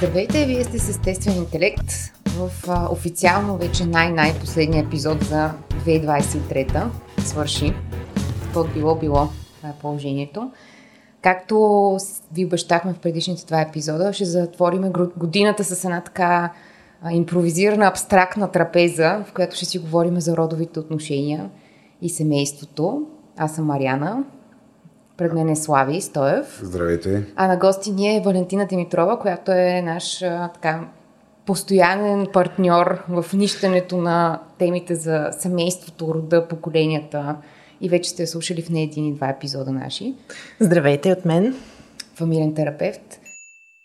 Здравейте, вие сте с Естествен интелект в официално вече най-последния епизод за 2023-та. Свърши. Каквото било, това е положението. Както ви обещахме в предишните два епизода, ще затворим годината с една така импровизирана, абстрактна трапеза, в която ще си говорим за родовите отношения и семейството. Аз съм Марияна. Пред мен е Слави Стоев. Здравейте. А на гости ни е Валентина Димитрова, която е наш така постоянен партньор в нищането на темите за семейството, рода, поколенията. И вече сте слушали в не един и два епизода наши. Здравейте от мен. Фамилен терапевт.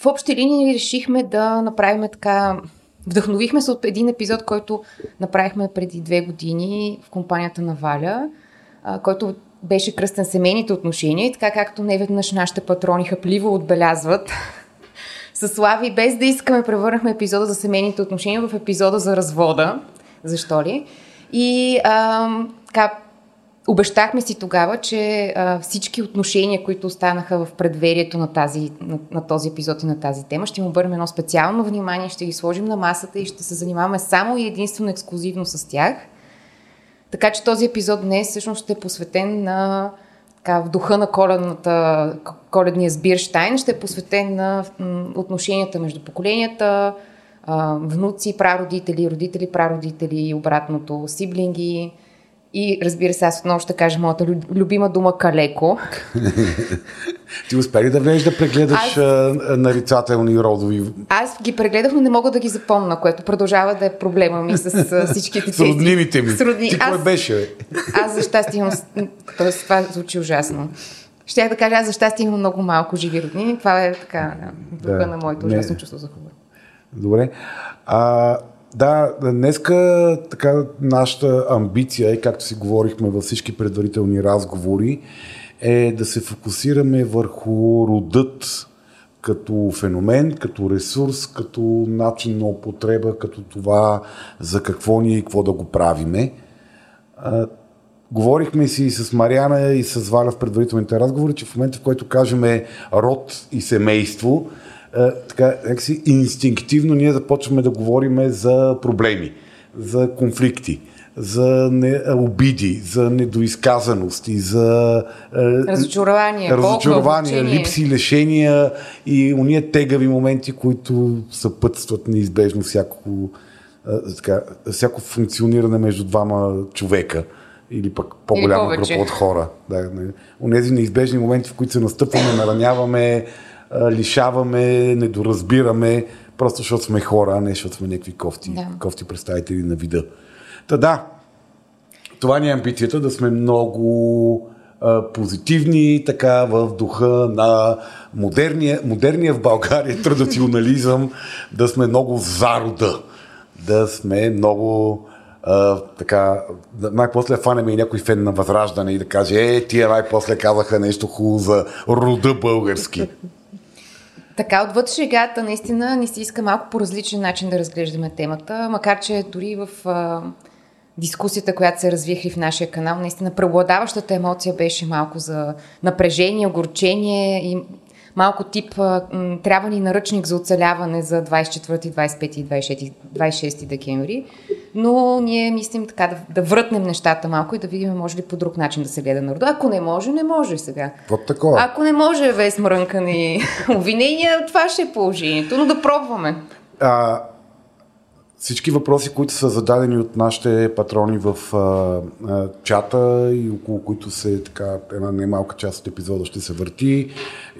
В общи линии решихме да направим така... Вдъхновихме се от един епизод, който направихме преди 2 години в компанията на Валя, който беше кръстен семейните отношения и така както неведнъж нашите патрони хъпливо отбелязват. Със Слави, без да искаме, превърнахме епизода за семейните отношения в епизода за развода. Защо ли? И така... Обещахме си тогава, че всички отношения, които останаха в предверието на този епизод и на тази тема, ще им обърнем едно специално внимание, ще ги сложим на масата и ще се занимаваме само и единствено ексклузивно с тях. Така че този епизод днес всъщност ще е посветен на, така, в духа на коледния сбирщайн, ще е посветен на отношенията между поколенията, внуци, прародители, родители, прародители, обратното, сиблинги. И разбира се, аз отново ще кажа моята любима дума калеко. Ти успя ли да влезеш да прегледаш нарицателни родови? Аз ги прегледах, но не мога да ги запомна, което продължава да е проблема ми с всичките тези. С роднините ми. Ти кой беше? Аз за щастие имам... Тоест, това звучи ужасно. Щях да кажа, аз за щастие имам много малко живи роднини. Това е така друга на моето ужасно чувство за хубаво. Добре. Да, днеска така нашата амбиция, и както си говорихме във всички предварителни разговори, е да се фокусираме върху родът като феномен, като ресурс, като начин на употреба, като това за какво ние и какво да го правиме. Говорихме си и с Марияна, и с Валя в предварителните разговори, че в момента, в който кажем род и семейство, така, някакси инстинктивно ние започваме да говорим за проблеми, за конфликти, за обиди, за недоизказаности, за разочарование, липси, лишения и уния тегави моменти, които съпътстват неизбежно всяко функциониране между двама човека. Или пък по-голяма или група от хора. Да, унези неизбежни моменти, в които се настъпваме, нараняваме, лишаваме, недоразбираме, просто защото сме хора, а не защото сме някакви кофти представители на вида. Та да, това ни е амбицията, да сме много позитивни, така в духа на модерния в България традиционализъм, да сме много за рода, да сме много... така, най-после фанеме и някой фен на Възраждане и да каже, тия най-после казаха нещо хубаво за рода български. Така, отвъд шегата, наистина ни се иска малко по различен начин да разглеждаме темата, макар че дори в дискусията, която се развихли в нашия канал, наистина преобладаващата емоция беше малко за напрежение, огорчение и малко тип трябва ни наръчник за оцеляване за 24, 25 и 26 декември, но ние мислим така да вратнем нещата малко и да видим може ли по друг начин да се гледа на рода. Ако не може, не може сега. Вот такова. Ако не може вез мрънкани обвинения, това ще е положението, но да пробваме. Всички въпроси, които са зададени от нашите патрони в чата и около които се така една немалка част от епизода ще се върти,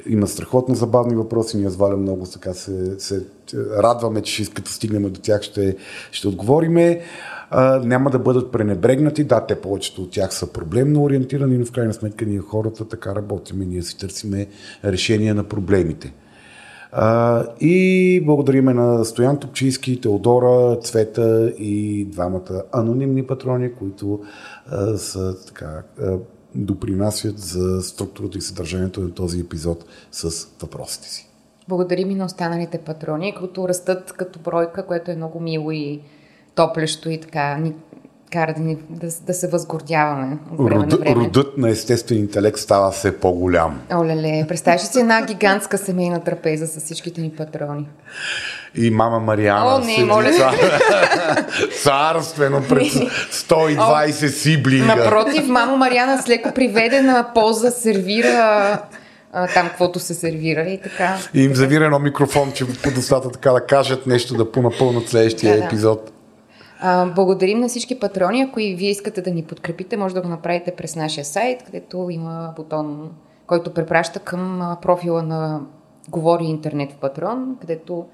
има страхотно забавни въпроси, ние звалям много, така се радваме, че като стигнем до тях ще отговориме. Няма да бъдат пренебрегнати, да, те повечето от тях са проблемно ориентирани, но в крайна сметка ние хората така работим и ние си търсиме решение на проблемите. И благодариме на Стоян Топчийски, Теодора, Цвета и двамата анонимни патрони, които са така, допринасят за структурата и съдържанието на този епизод с въпросите си. Благодарим и на останалите патрони, които растат като бройка, което е много мило и топлещо и така ни кара да се възгордяваме от време на време. Родът на естествен интелект става все по-голям. Олеле, представиш си една гигантска семейна трапеза с всичките ни патрони. И мама Марияна царствено пред 120 сиблинга. Напротив, мама Марияна с леко приведена поза сервира там каквото се сервира и така. И им завира едно микрофон, че по достата така да кажат нещо, да понапълнат следващия епизод. Благодарим на всички патрони. Ако и вие искате да ни подкрепите, може да го направите през нашия сайт, където има бутон, който препраща към профила на Говори Интернет в Патрон, където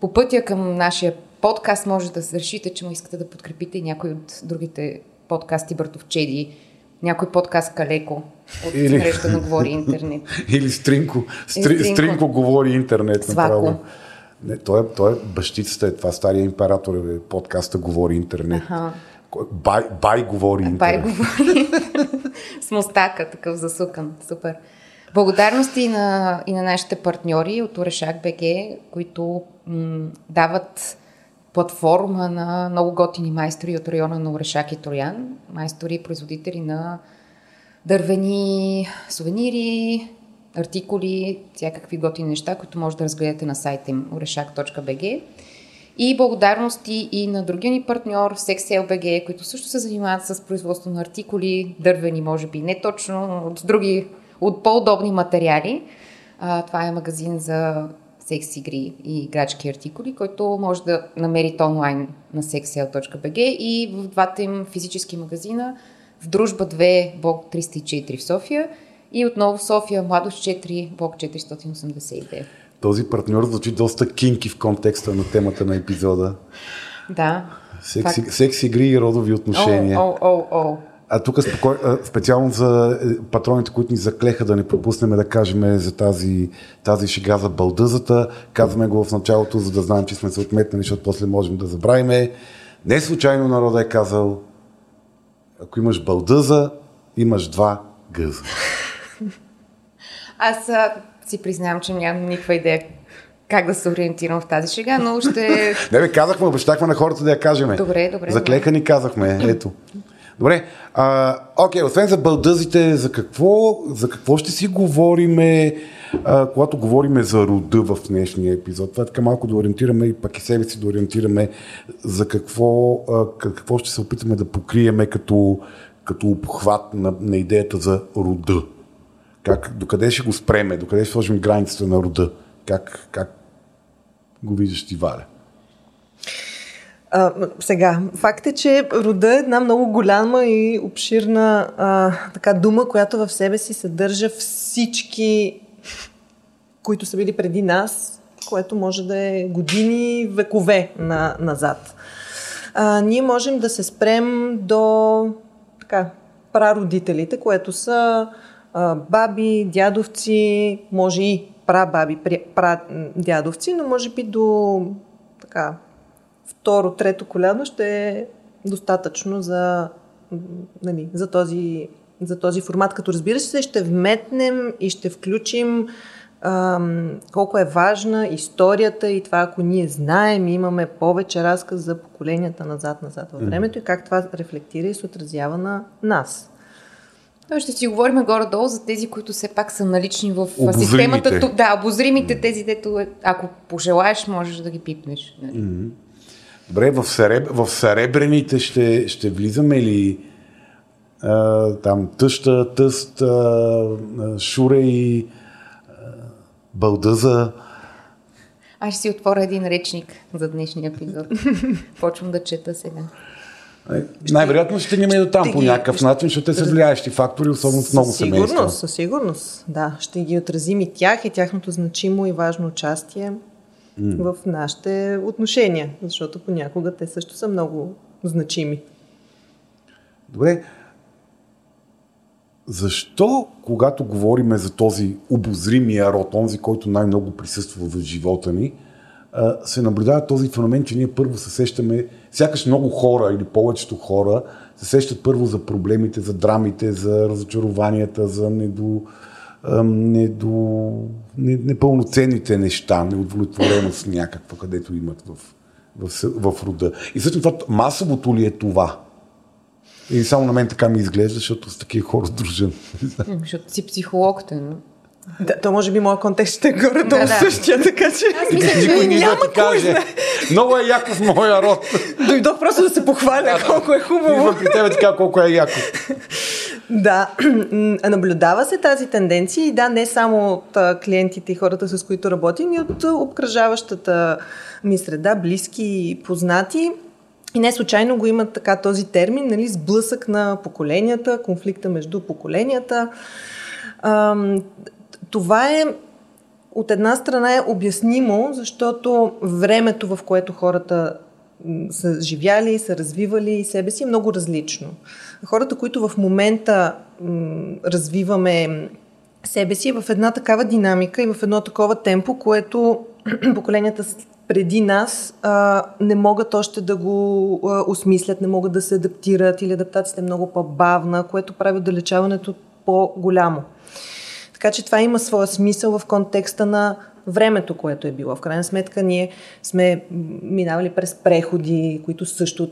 по пътя към нашия подкаст може да решите, че му искате да подкрепите някой от другите подкасти братовчеди, някой подкаст Калеко от среща на Говори Интернет. Или Стринко Говори Интернет. Направо. Не, той е бащицата, е това стария император, е подкаста Говори Интернет. Ага. Бай Говори Интернет. С мустака, такъв засукан. Супер. Благодарности и на нашите партньори от Орешак БГ, които дават платформа на много готини майстори от района на Орешак и Троян. Майстори и производители на дървени сувенири, артикули, всякакви готини неща, които може да разгледате на сайта им Oрешак.bg. И благодарности и на другия ни партньор Sexiel.bg, които също се занимават с производство на артикули, дървени, може би не точно, от други, от по-удобни материали. Това е магазин за секс игри и играчки артикули, който може да намерите онлайн на Sexiel.bg и в двата им физически магазина в Дружба 2, блок 304 в София. И отново София, Младост 4, блок 489. Този партньор звучи доста кинки в контекста на темата на епизода. Да. Секс игри и родови отношения. А тук специално за патроните, които ни заклеха да не пропуснем да кажем за тази шега за балдъзата. Казваме го в началото, за да знаем, че сме се отметнали, защото после можем да забравиме. Не случайно народа е казал: ако имаш балдъза, имаш два гъза. Аз си признавам, че нямам никаква идея как да се ориентирам в тази шега, но ще... Не бе, казахме, обещахме на хората да я кажем. Добре. Заклеха ни казахме, ето. Добре, окей, освен за бълдъзите, за какво ще си говориме, когато говориме за рода в днешния епизод? Това така малко да ориентираме и пак и себе си да ориентираме за какво ще се опитаме да покриеме като обхват на идеята за рода. Докъде ще го спреме, докъде ще сложим границата на рода? Как го виждаш ти, Валя? Сега, факт е, че рода е една много голяма и обширна така дума, която в себе си съдържа всички, които са били преди нас, което може да е години, векове назад. Ние можем да се спрем до така, прародителите, което са баби, дядовци, може и прабаби, прадядовци, но може би до така второ, трето коляно ще е достатъчно за, нали, за този формат. Като разбира се, ще вметнем и ще включим колко е важна историята и това, ако ние знаем, имаме повече разказ за поколенията назад във времето и как това рефлектира и се отразява на нас. Ще си говорим горе-долу за тези, които все пак са налични в системата. Да, обозримите тези, дето ако пожелаеш, можеш да ги пипнеш. Добре, в съребрените ще влизаме ли там тъща, тъст, шура и балдъза? Аз ще си отворя един речник за днешния епизод. Почвам да чета сега. Най-вероятно ще ги имаме до там по някакъв начин, защото те са влияещи фактори, особено в много семейства. Със сигурност, да. Ще ги отразим и тях, и тяхното значимо и важно участие в нашите отношения, защото понякога те също са много значими. Добре. Защо, когато говорим за този обозримия род, онзи, който най-много присъства в живота ни, се наблюдава този феномен, че ние първо се сещаме, сякаш много хора или повечето хора се сещат първо за проблемите, за драмите, за разочарованията, за непълноценните неща, неудовлетвореност някаква, където имат в рода. И всъщност масовото ли е това? И само на мен така ми изглежда, защото с такива хора дружен. Защото си психолог, те, но... Да, то може би моят контекст е горе долу същия, така че... Аз мисля, че няма да каже. Много е яко в моя род. Дойдох просто да се похваля колко е хубаво. Идвам при тебе така, колко е яко. Да, наблюдава се тази тенденция и да, не само от клиентите и хората, с които работим, и от обкръжаващата ми среда, близки и познати. И не случайно го има така този термин, нали, сблъсък на поколенията, конфликта между поколенията. Това е, от една страна е обяснимо, защото времето, в което хората са живяли, са развивали и себе си е много различно. Хората, които в момента развиваме себе си, в една такава динамика и в едно такова темпо, което поколенията преди нас не могат още да го осмислят, не могат да се адаптират или адаптацията е много по-бавна, което прави отдалечаването по-голямо. Така че това има своя смисъл в контекста на времето, което е било. В крайна сметка ние сме минавали през преходи, които също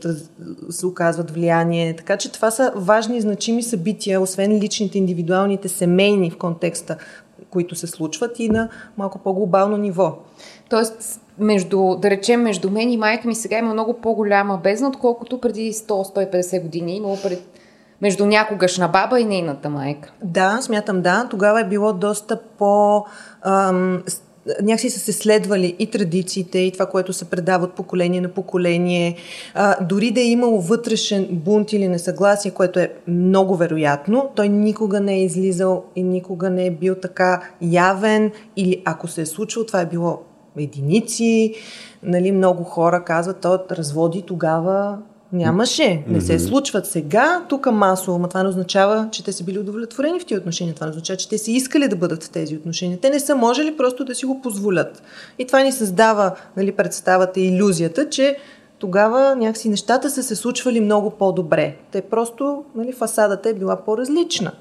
се оказват влияние. Така че това са важни и значими събития, освен личните, индивидуалните, семейни в контекста, които се случват и на малко по-глобално ниво. Тоест, между мен и майка ми сега има много по-голяма бездна, отколкото преди 100-150 години имало между някогашна баба и нейната майка. Да, смятам да. Тогава е било доста по... някакси са се следвали и традициите, и това, което се предава от поколение на поколение. Дори да е имало вътрешен бунт или несъгласие, което е много вероятно, той никога не е излизал и никога не е бил така явен, или ако се е случило, това е било единици. Нали, много хора казват, от разводи тогава нямаше, не се случват сега, тук масово, но това не означава, че те са били удовлетворени в тези отношения, това не означава, че те са искали да бъдат в тези отношения, те не са можели просто да си го позволят. И това ни създава, нали, представата и иллюзията, че тогава някакси нещата са се случвали много по-добре. Те просто, нали, фасадата е била по-различна.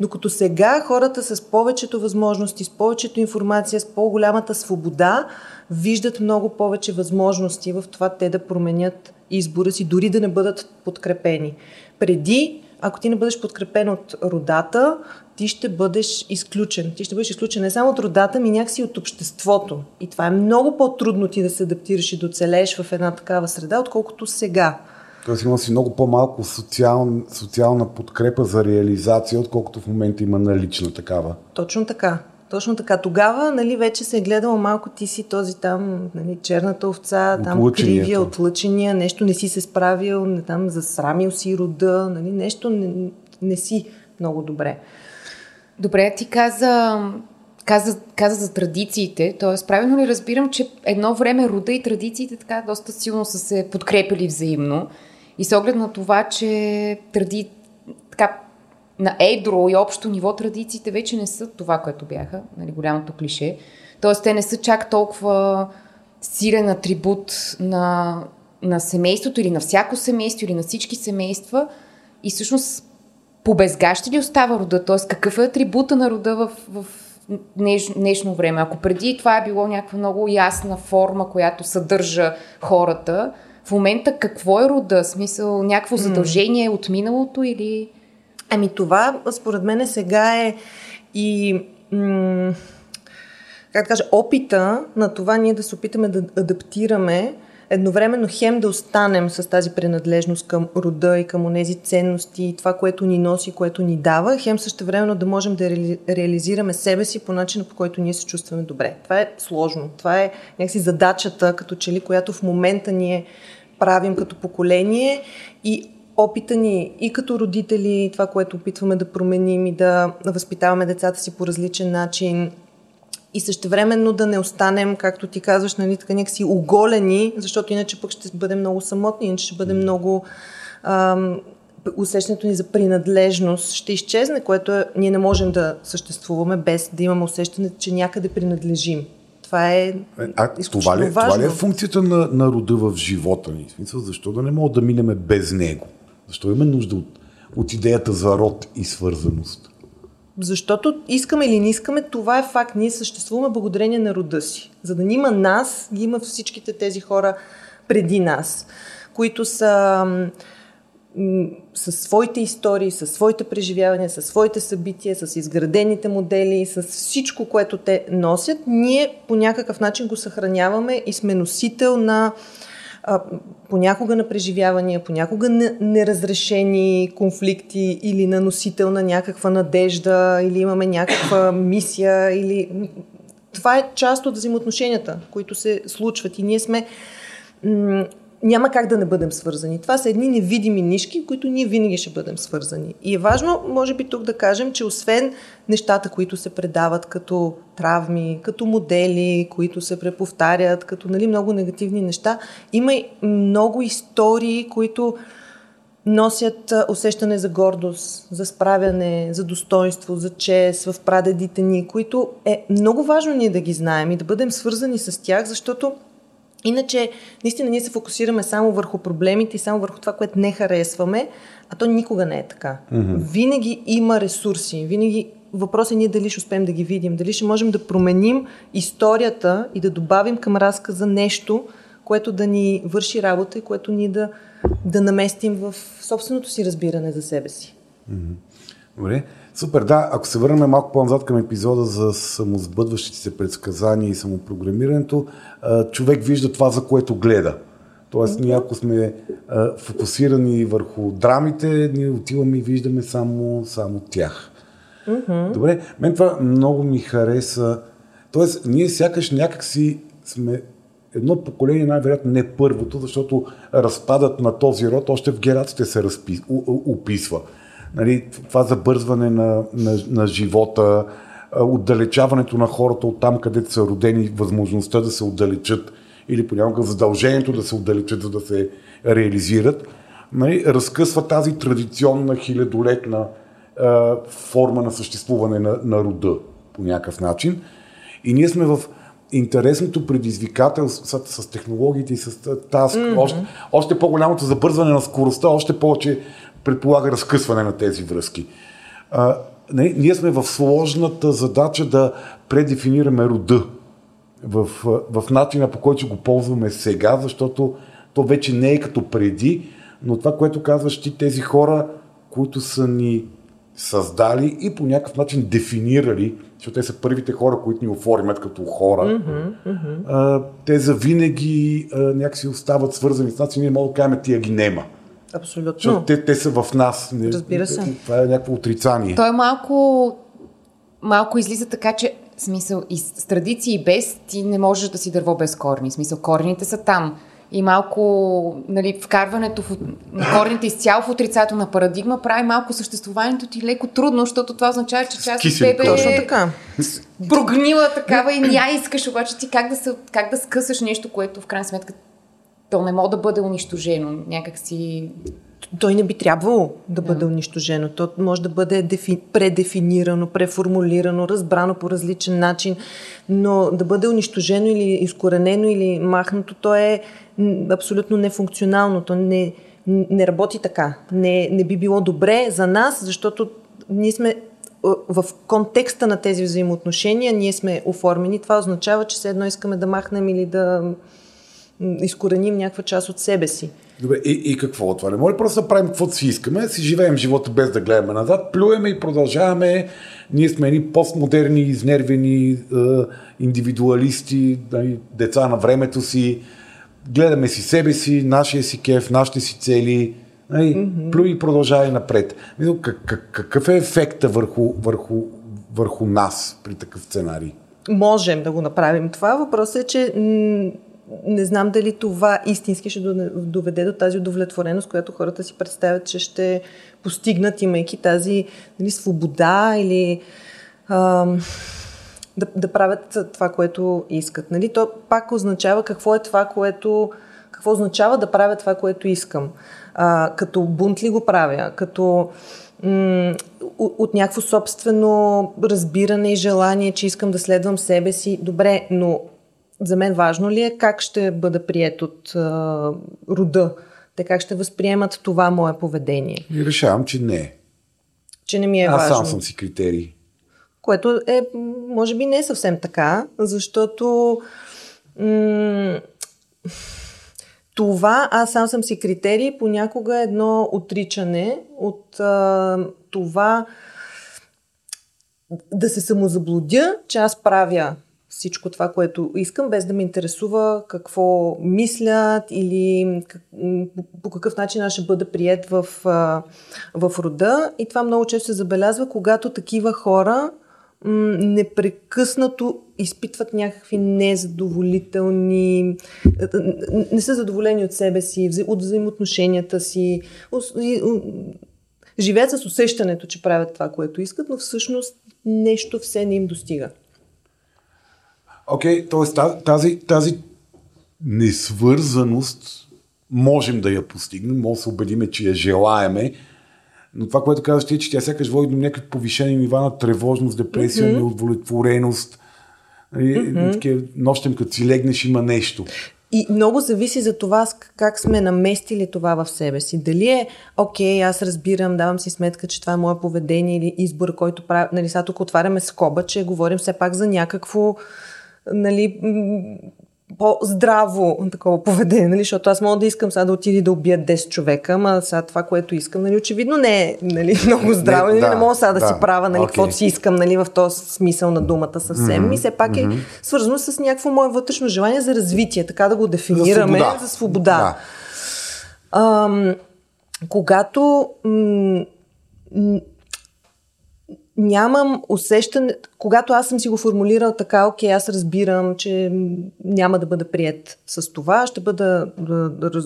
Докато сега хората с повечето възможности, с повечето информация, с по-голямата свобода, виждат много повече възможности в това те да променят избора си, дори да не бъдат подкрепени. Преди, ако ти не бъдеш подкрепен от родата, ти ще бъдеш изключен. Ти ще бъдеш изключен не само от родата, ми някакси от обществото. И това е много по-трудно ти да се адаптираш и да оцелееш в една такава среда, отколкото сега. Тоест има си много по-малко социална подкрепа за реализация, отколкото в момента има налична такава. Точно така. Точно така. Тогава, нали, вече се е гледало малко, ти си този там, нали, черната овца, там кривия, отлъчения, нещо не си се справил, не, там засрамил си рода, нали, нещо не си много добре. Добре, ти каза за традициите, т.е. правилно ли разбирам, че едно време рода и традициите така доста силно са се подкрепили взаимно и с оглед на това, че така на едро и общо ниво традициите вече не са това, което бяха, нали, голямото клише. Тоест, те не са чак толкова силен атрибут на семейството или на всяко семейство или на всички семейства и всъщност побезгащи ли остава рода? Тоест, какъв е атрибута на рода в днешно време? Ако преди това е било някаква много ясна форма, която съдържа хората, в момента какво е рода? Смисъл, някакво задължение от миналото или... Ами това, според мен, сега е и опита на това ние да се опитаме да адаптираме, едновременно хем да останем с тази принадлежност към рода и към онези ценности и това, което ни носи, което ни дава, хем същевременно да можем да реализираме себе си по начина, по който ние се чувстваме добре. Това е сложно. Това е някакси задачата, като че ли, която в момента ние правим като поколение и опита ни и като родители, това, което опитваме да променим и да възпитаваме децата си по различен начин и същевременно да не останем, както ти казваш, нали, така някакси оголени, защото иначе пък ще бъдем много самотни, иначе ще бъдем много усещането ни за принадлежност ще изчезне, което е, ние не можем да съществуваме без да имаме усещане, че някъде принадлежим. Това е изключително важно. Това ли е функцията на рода в живота ни? В смисъл, защо да не мога да минеме без него? Защо имаме нужда от идеята за род и свързаност? Защото искаме или не искаме, това е факт. Ние съществуваме благодарение на рода си. За да няма нас, ги има всичките тези хора преди нас, които са със своите истории, със своите преживявания, със своите събития, с изградените модели, с всичко, което те носят. Ние по някакъв начин го съхраняваме и сме носител на понякога на преживявания, понякога на неразрешени конфликти или на носител на някаква надежда, или имаме някаква мисия. Или... Това е част от взаимоотношенията, които се случват и ние сме... Няма как да не бъдем свързани. Това са едни невидими нишки, в които ние винаги ще бъдем свързани. И е важно, може би тук да кажем, че освен нещата, които се предават като травми, като модели, които се преповтарят, като много негативни неща, има и много истории, които носят усещане за гордост, за справяне, за достоинство, за чест в прадедите ни, които е много важно ние да ги знаем и да бъдем свързани с тях, защото иначе, наистина, ние се фокусираме само върху проблемите и само върху това, което не харесваме, а то никога не е така. Mm-hmm. Винаги има ресурси, винаги въпросът е ние дали ще успеем да ги видим, дали ще можем да променим историята и да добавим към разказа нещо, което да ни върши работа и което ние да наместим в собственото си разбиране за себе си. Mm-hmm. Добре. Супер, да. Ако се върнем малко по-назад към епизода за самосбъдващите се предсказания и самопрограмирането, човек вижда това, за което гледа. Тоест, ние ако сме фокусирани върху драмите, ние отиваме и виждаме само тях. Mm-hmm. Добре, мен това много ми хареса. Тоест, ние сякаш някакси сме едно поколение, най-вероятно не първото, защото разпадът на този род още в Гераците се описва. Нали, това забързване на живота, отдалечаването на хората от там, където са родени, възможността да се отдалечат или понякога задължението да се отдалечат, за да се реализират, нали, разкъсва тази традиционна хилядолетна форма на съществуване на рода по някакъв начин. И ние сме в интересното предизвикателство с технологиите и с таск, mm-hmm. още по-голямото забързване на скоростта, още повече предполага разкъсване на тези връзки. Ние сме в сложната задача да предефинираме рода в начина, по който го ползваме сега, защото то вече не е като преди, но това, което казваш ти, тези хора, които са ни създали и по някакъв начин дефинирали, защото те са първите хора, които ни оформят като хора, те завинаги някакси остават свързани с нас и ние мога да кажем, тия ги нема. Абсолютно. Защото те са в нас. Разбира се. Това е някакво отрицание. Той малко излиза така, че смисъл и с традиции и без ти не можеш да си дърво без корени. Смисъл, корените са там. И малко вкарването на корените изцяло в отрицателна парадигма прави малко съществуването ти леко трудно, защото това означава, че част от тебе е прогнила такава и ня искаш, обаче ти как да скъсаш нещо, което в крайна сметка то не може да бъде унищожено някакси. Той не би трябвало да бъде унищожено. То може да бъде предефинирано, преформулирано, разбрано по различен начин, но да бъде унищожено или изкоренено или махнато, то е абсолютно нефункционално. То не работи така. Не би било добре за нас, защото ние сме в контекста на тези взаимоотношения, ние сме оформени. Това означава, че все едно искаме да махнем или да изкореним някаква част от себе си. Добре, и какво от това? Не може просто да правим каквото си искаме, си живеем живота без да гледаме назад, плюеме и продължаваме. Ние сме едни постмодерни, изнервени индивидуалисти, деца на времето си, гледаме си себе си, нашия си кеф, нашите си цели, плюй и продължавай напред. Какъв е ефекта върху нас при такъв сценарий? Можем да го направим това. Въпросът е, че не знам дали това истински ще доведе до тази удовлетвореност, която хората си представят, че ще постигнат, имайки тази свобода или да правят това, което искат. То пак означава какво е това, което Какво означава да правя това, което искам? Като бунт ли го правя? Като от някакво собствено разбиране и желание, че искам да следвам себе си? Добре, но за мен важно ли е как ще бъда приет от рода? Те как ще възприемат това мое поведение? И решавам, че не. Че не ми е важно. Аз сам съм си критерий. Което е, може би не е съвсем така, защото това аз сам съм си критерий понякога е едно отричане от това да се самозаблудя, че аз правя всичко това, което искам, без да ме интересува какво мислят или по какъв начин аз ще бъда приет в рода. И това много често се забелязва, когато такива хора непрекъснато изпитват някакви незадоволителни, не са задоволени от себе си, от взаимоотношенията си, живеят с усещането, че правят това, което искат, но всъщност нещо все не им достига. Окей, т.е. тази несвързаност можем да я постигнем, може да се убедиме, че я желаеме, но това, което казваш ти е, че тя сякаш води до някакви повишени нива на тревожност, депресия, неудовлетвореност. Нощем, като си легнеш, има нещо. И много зависи за това как сме наместили това в себе си. Дали е, окей, аз разбирам, давам си сметка, че това е мое поведение или избор, който правя. Нали, сега тук отваряме скоба, че говорим все пак за някакво по-здраво такова поведение, нали? Защото аз мога да искам сега да отида да убия 10 човека, ама сега това, което искам, нали, очевидно не е, нали, много здраво, нали, не мога сега да си правя, нали, каквото си искам, нали, в този смисъл на думата съвсем. И все пак е свързано с някакво мое вътрешно желание за развитие, така да го дефинираме, за свобода. Когато нямам усещане, когато аз съм си го формулирал така, окей, аз разбирам, че няма да бъда приет с това,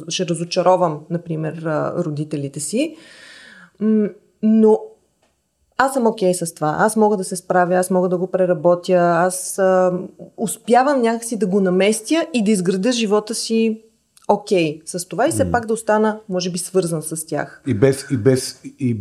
ще разочаровам, например, родителите си, но аз съм окей с това, аз мога да се справя, аз мога да го преработя, аз успявам някакси да го наместя и да изградя живота си окей с това и все пак да остана, може би, свързан с тях. И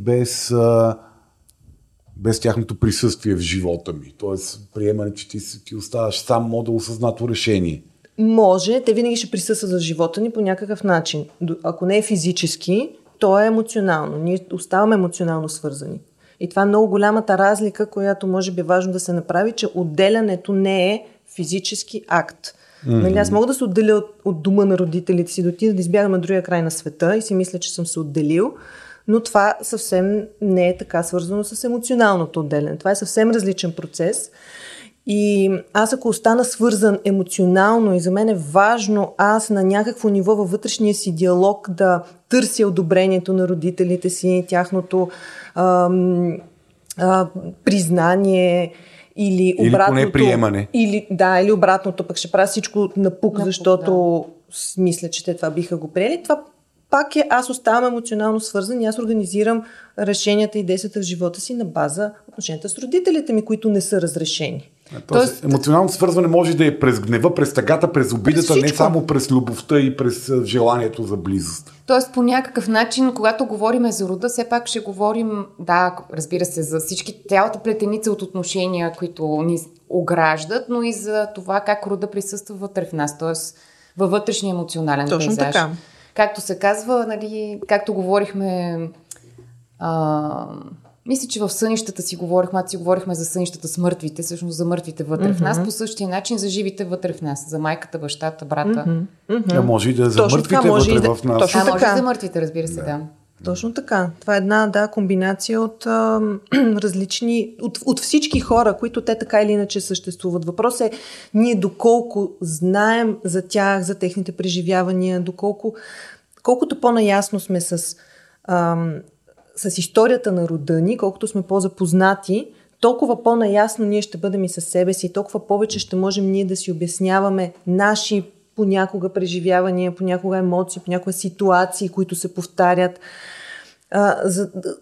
без тяхното присъствие в живота ми. Тоест, приемане, че ти оставаш сам, мога да осъзнато решение. Може, те винаги ще присъстват за живота ни по някакъв начин. Ако не е физически, то е емоционално. Ние оставаме емоционално свързани. И това е много голямата разлика, която може би е важно да се направи, че отделянето не е физически акт. Нали, аз мога да се отделя от дома на родителите си, да избягам на другия край на света и си мисля, че съм се отделил. Но това съвсем не е така свързано с емоционалното отделяне. Това е съвсем различен процес. И аз ако остана свързан емоционално и за мен е важно аз на някакво ниво във вътрешния си диалог да търся одобрението на родителите си, тяхното признание или обратното. Или поне приемане. Или обратното. Пък ще правя всичко напук, защото мисля, че те това биха го приели. Това пак е, аз оставам емоционално свързан и аз организирам решенията и действията в живота си на база отношенията с родителите ми, които не са разрешени. Тоест, емоционално свързване може да е през гнева, през тъгата, през обидата, не само през любовта и през желанието за близост. Тоест, по някакъв начин, когато говорим за рода, все пак ще говорим, разбира се, за всички, цялата плетеница от отношения, които ни ограждат, но и за това как рода присъства вътре в нас, т.е. във вътрешния емоционален пейзаж. Точно така. Както се казва, нали, както говорихме, мисля, че в сънищата си говорихме, аз си говорихме за сънищата с мъртвите, всъщност за мъртвите вътре в нас, по същия начин за живите вътре в нас, за майката, бащата, брата. А може и да е за мъртвите вътре в нас. Точно така. Може и за мъртвите, разбира се, да. Точно така. Това е една комбинация от различни, от всички хора, които те така или иначе съществуват. Въпрос е ние доколко знаем за тях, за техните преживявания, колкото по-наясно сме с историята на рода ни, колкото сме по-запознати, толкова по-наясно ние ще бъдем и със себе си, толкова повече ще можем ние да си обясняваме наши понякога преживявания, понякога емоции, понякога ситуации, които се повтарят.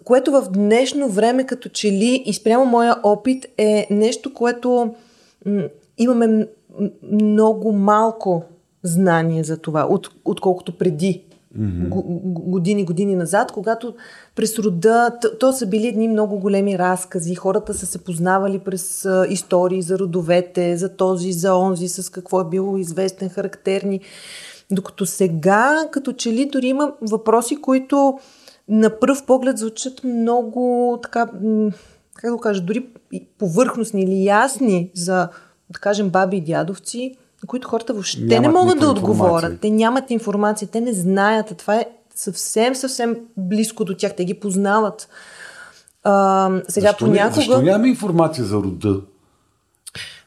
Което в днешно време, като че ли, и спрямо моя опит, е нещо, което имаме много малко знание за това, отколкото преди. Mm-hmm. Години назад, когато през рода, то са били едни много големи разкази, хората са се познавали през истории за родовете, за този, за онзи, с какво е било известен, характерни. Докато сега, като че ли дори има въпроси, които на пръв поглед звучат много така, как да кажа, дори повърхностни или ясни за, да кажем, баби и дядовци, на които хората въобще не могат да отговорят. Те нямат информация, те не знаят. Това е съвсем близко до тях. Те ги познават. Защо няма информация за рода?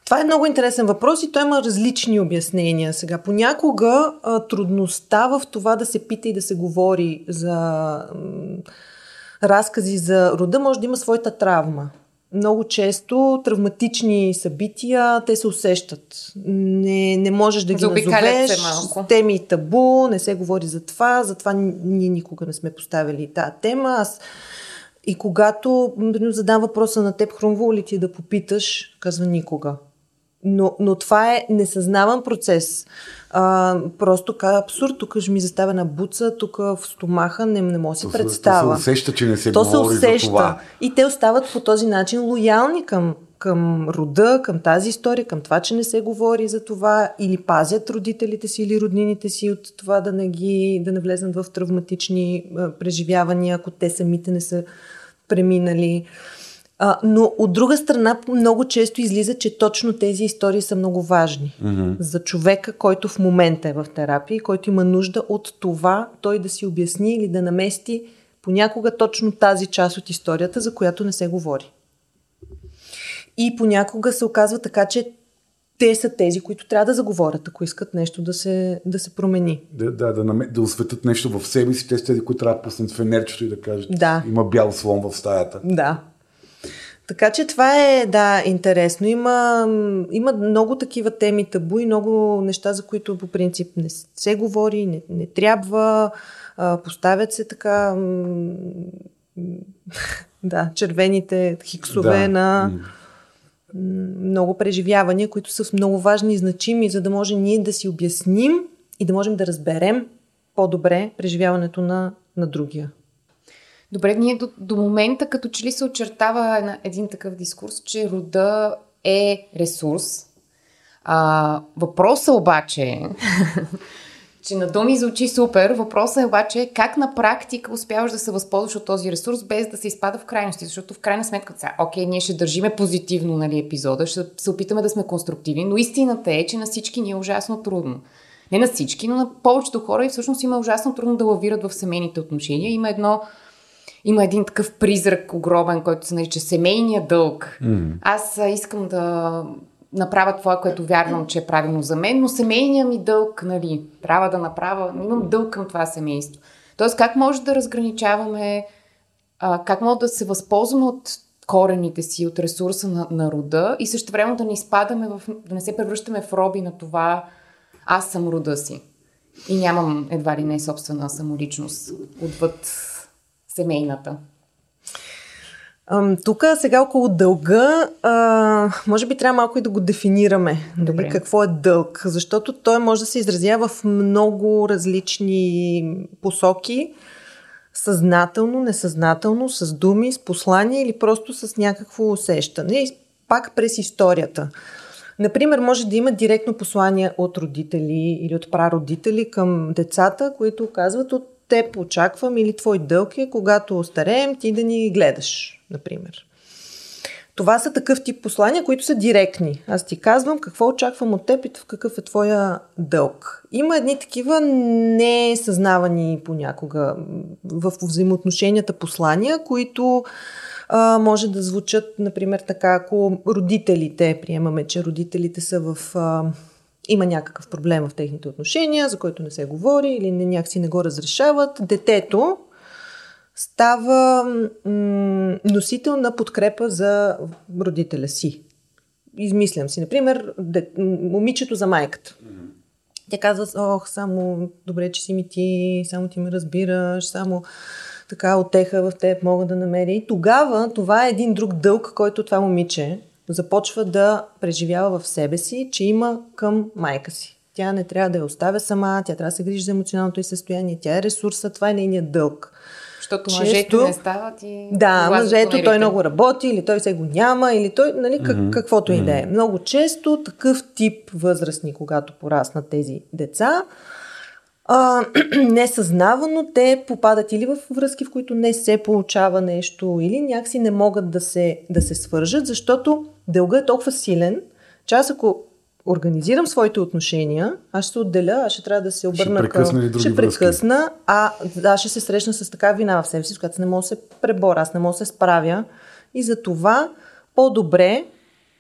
Това е много интересен въпрос и той има различни обяснения. Сега понякога трудността в това да се пита и да се говори за разкази за рода може да има своята травма. Много често травматични събития, те се усещат. Не можеш да ги назовеш. Теми и табу, не се говори за това, затова ние никога не сме поставили тази тема. И когато задам въпроса на теб, хрумвало ли ти да попиташ, казва никога. Но това е несъзнаван процес. Просто абсурд, тук ще ми заставя на буца, тук в стомаха не мога да си представя. То се усеща, че не се говори за това. И те остават по този начин лоялни към рода, към тази история, към това, че не се говори за това, или пазят родителите си или роднините си от това да не влезнат в травматични преживявания, ако те самите не са преминали. Но от друга страна много често излиза, че точно тези истории са много важни за човека, който в момента е в терапия и който има нужда от това той да си обясни или да намести понякога точно тази част от историята, за която не се говори. И понякога се оказва така, че те са тези, които трябва да заговорят, ако искат нещо да се промени. Да осветят нещо в себе си, те са тези, които трябва да пуснат фенерчето и да кажат, има бял слон в стаята. Да. Така че това е, интересно. Има много такива теми табу и много неща, за които по принцип не се говори, не трябва, поставят се така червените хиксове на много преживявания, които са много важни и значими, за да може ние да си обясним и да можем да разберем по-добре преживяването на другия. Добре, ние до момента като че ли се очертава един такъв дискурс, че рода е ресурс. Въпросът обаче е, че на думи звучи супер, въпросът е обаче как на практика успяваш да се възползваш от този ресурс, без да се изпада в крайности, защото в крайна сметка окей, ние ще държиме позитивно епизода, ще се опитаме да сме конструктивни, но истината е, че на всички ни е ужасно трудно. Не на всички, но на повечето хора и всъщност има ужасно трудно да лавират в семейните отношения. Има един такъв призрак огромен, който се нарича семейния дълг. Аз искам да направя това, което вярвам, че е правилно за мен, но семейния ми дълг, трябва да направя, имам дълг към това семейство. Тоест, как може да разграничаваме, как може да се възползваме от корените си, от ресурса на рода и същевременно да не изпадаме, да не се превръщаме в роби на това, аз съм рода си и нямам едва ли не собствена самоличност отвъд семейната. Тук сега около дълга може би трябва малко и да го дефинираме. Добре. Какво е дълг? Защото той може да се изразява в много различни посоки. Съзнателно, несъзнателно, с думи, с послания или просто с някакво усещане. И пак през историята. Например, може да има директно послание от родители или от прародители към децата, които казват от теб очаквам или твой дълг е, когато остареем, ти да ни гледаш, например. Това са такъв тип послания, които са директни. Аз ти казвам какво очаквам от теб и какъв е твоя дълг. Има едни такива несъзнавани понякога в взаимоотношенията послания, които може да звучат, например, така, ако родителите, приемаме, че родителите са в... има някакъв проблем в техните отношения, за който не се говори или някакси не го разрешават. Детето става носител на подкрепа за родителя си. Измислям си, например, момичето за майката. Тя казва, само добре, че си ми ти, само ти ме разбираш, само така отеха в теб мога да намеря. И тогава това е един друг дълг, който това момиче започва да преживява в себе си, че има към майка си. тя не трябва да я оставя сама, тя трябва да се грижи за емоционалното ѝ състояние, тя е ресурса, това е нейният дълг. Защото мъжето не стават и... Да, мъжето той много работи, или той се го няма, или той, нали, каквото и да е. Много често такъв тип възрастни, когато пораснат тези деца, несъзнавано те попадат или в връзки, в които не се получава нещо, или някакси не могат да се свържат, защото дългът е толкова силен, че аз ако организирам своите отношения, аз ще се отделя, аз ще трябва да се обърна към... Ще прекъсна, а аз ще се срещна с така вина в себе си, с която не мога да се преборя, аз не мога да се справя. И за това по-добре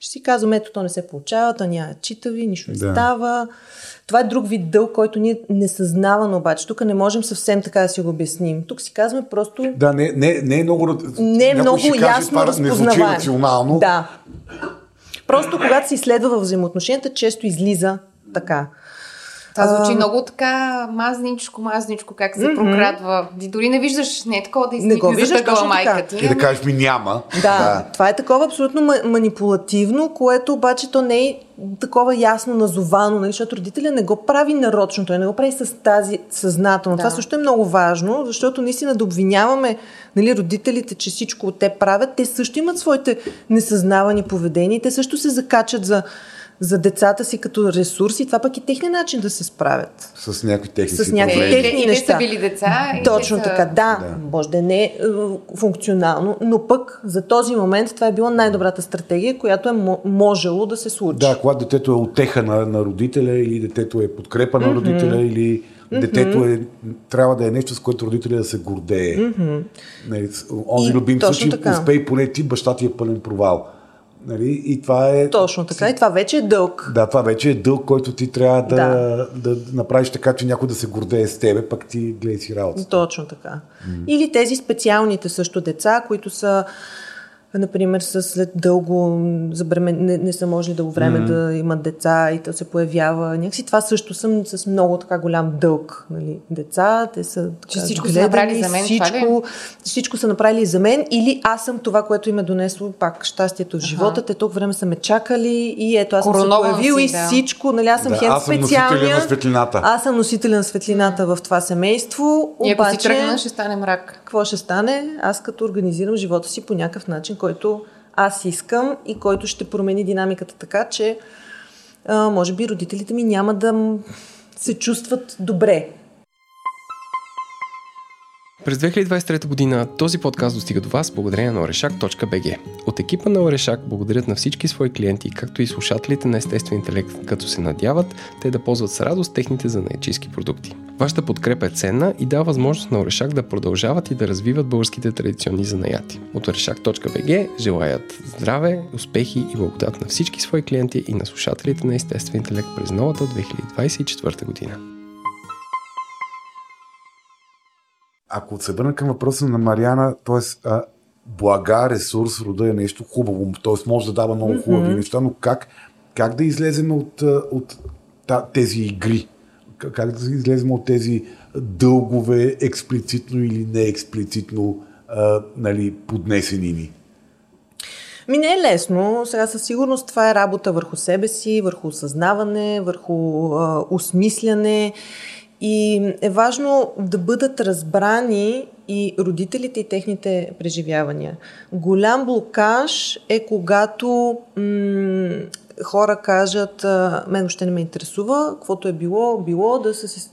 ще си казвам, ето, то не се получава, то няма читави, нищо не става. Това е друг вид дълг, който ние несъзнавано обаче. Тук не можем съвсем така да си го обясним. Тук си казваме просто... Да, не е много... Не е много ясно разпознаваемо. Да. Просто когато се изследва във взаимоотношенията, често излиза така. Това звучи много така мазничко, как се прокрадва. Дори не виждаш, не е такова да изникне за такова майка ти. И да кажеш ми няма. Да, това е такова абсолютно манипулативно, което обаче то не е такова ясно назовано, защото родителя не го прави нарочно, той не го прави с тази съзнателно. Да. Това също е много важно, защото наистина да обвиняваме, нали, родителите, че всичко от те правят, те също имат своите несъзнавани поведения, те също се закачат за децата си като ресурси, това пък е техния начин да се справят. С някакви техни неща. Те са били деца. Точно и така, да. Може да не е функционално, но пък за този момент това е била най-добрата стратегия, която е можело да се случи. Да, когато детето е утеха на родителя, или детето е подкрепа на родителя, или детето е, трябва да е нещо, с което родителя да се гордее. Онзи любим случай, успей, поне ти, баща ти е пълен провал. Нали? И това е... Точно така, и това вече е дълг. Да, това вече е дълг, който ти трябва да направиш така, че някой да се гордее с тебе, пък ти гледай си работа. Точно така. Или тези специалните също деца, които са, например, след дълго не са можели дълго време да имат деца и то се появява. Някакси това също съм с много така голям дълг. Нали? Деца, те са така, всичко гледани, са направили за мен, всичко са направили за мен, или аз съм това, което им е донесло пак щастието в живота. Те толкова време са ме чакали и ето аз съм се появил и всичко. Нали? Аз съм хем специалния. Аз съм носителя на светлината в това семейство. И ако си тръгна, ще стане мрак. Какво ще стане? Аз като организирам живота си по някакъв начин, който аз искам и който ще промени динамиката така, че може би родителите ми няма да се чувстват добре. През 2023 година този подкаст достига до вас благодарение на Орешак.bg. От екипа на Орешак благодарят на всички свои клиенти, както и слушателите на естествен интелект, като се надяват те да ползват с радост техните занаятчийски продукти. Вашата подкрепа е ценна и дава възможност на Орешак да продължават и да развиват българските традиционни занаяти. От Орешак.bg желаят здраве, успехи и благодат на всички свои клиенти и на слушателите на естествен интелект през новата 2024 година. Ако се върна към въпроса на Марияна, т.е. блага, ресурс, рода е нещо хубаво, т.е. може да дава много хубави неща, но как да излезем от тези игри? Как да излезем от тези дългове, експлицитно или неексплицитно, нали, поднесени ни? Ми не е лесно. Сега със сигурност това е работа върху себе си, върху осъзнаване, върху осмисляне. И е важно да бъдат разбрани и родителите и техните преживявания. Голям блокаж е, когато хора кажат, мен още не ме интересува, каквото е било,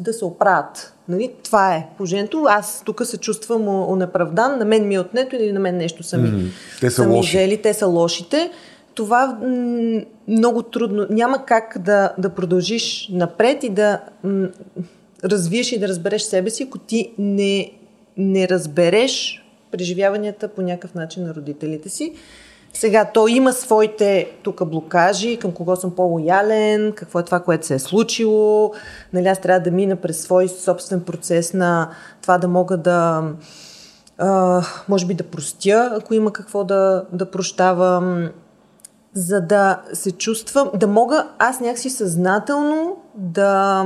да се оправят. Нали? Това е положението. Аз тук се чувствам онеправдан, на мен ми е отнето или на мен нещо са ми взели, те са лошите. Това много трудно. Няма как да продължиш напред и да... развиеш и да разбереш себе си, ако ти не разбереш преживяванията по някакъв начин на родителите си. Сега, той има своите тук блокажи, към кого съм по-лоялен, какво е това, което се е случило. Нали, аз трябва да мина през свой собствен процес на това да мога да... може би да простя, ако има какво да прощавам, за да се чувствам, да мога аз някакси съзнателно да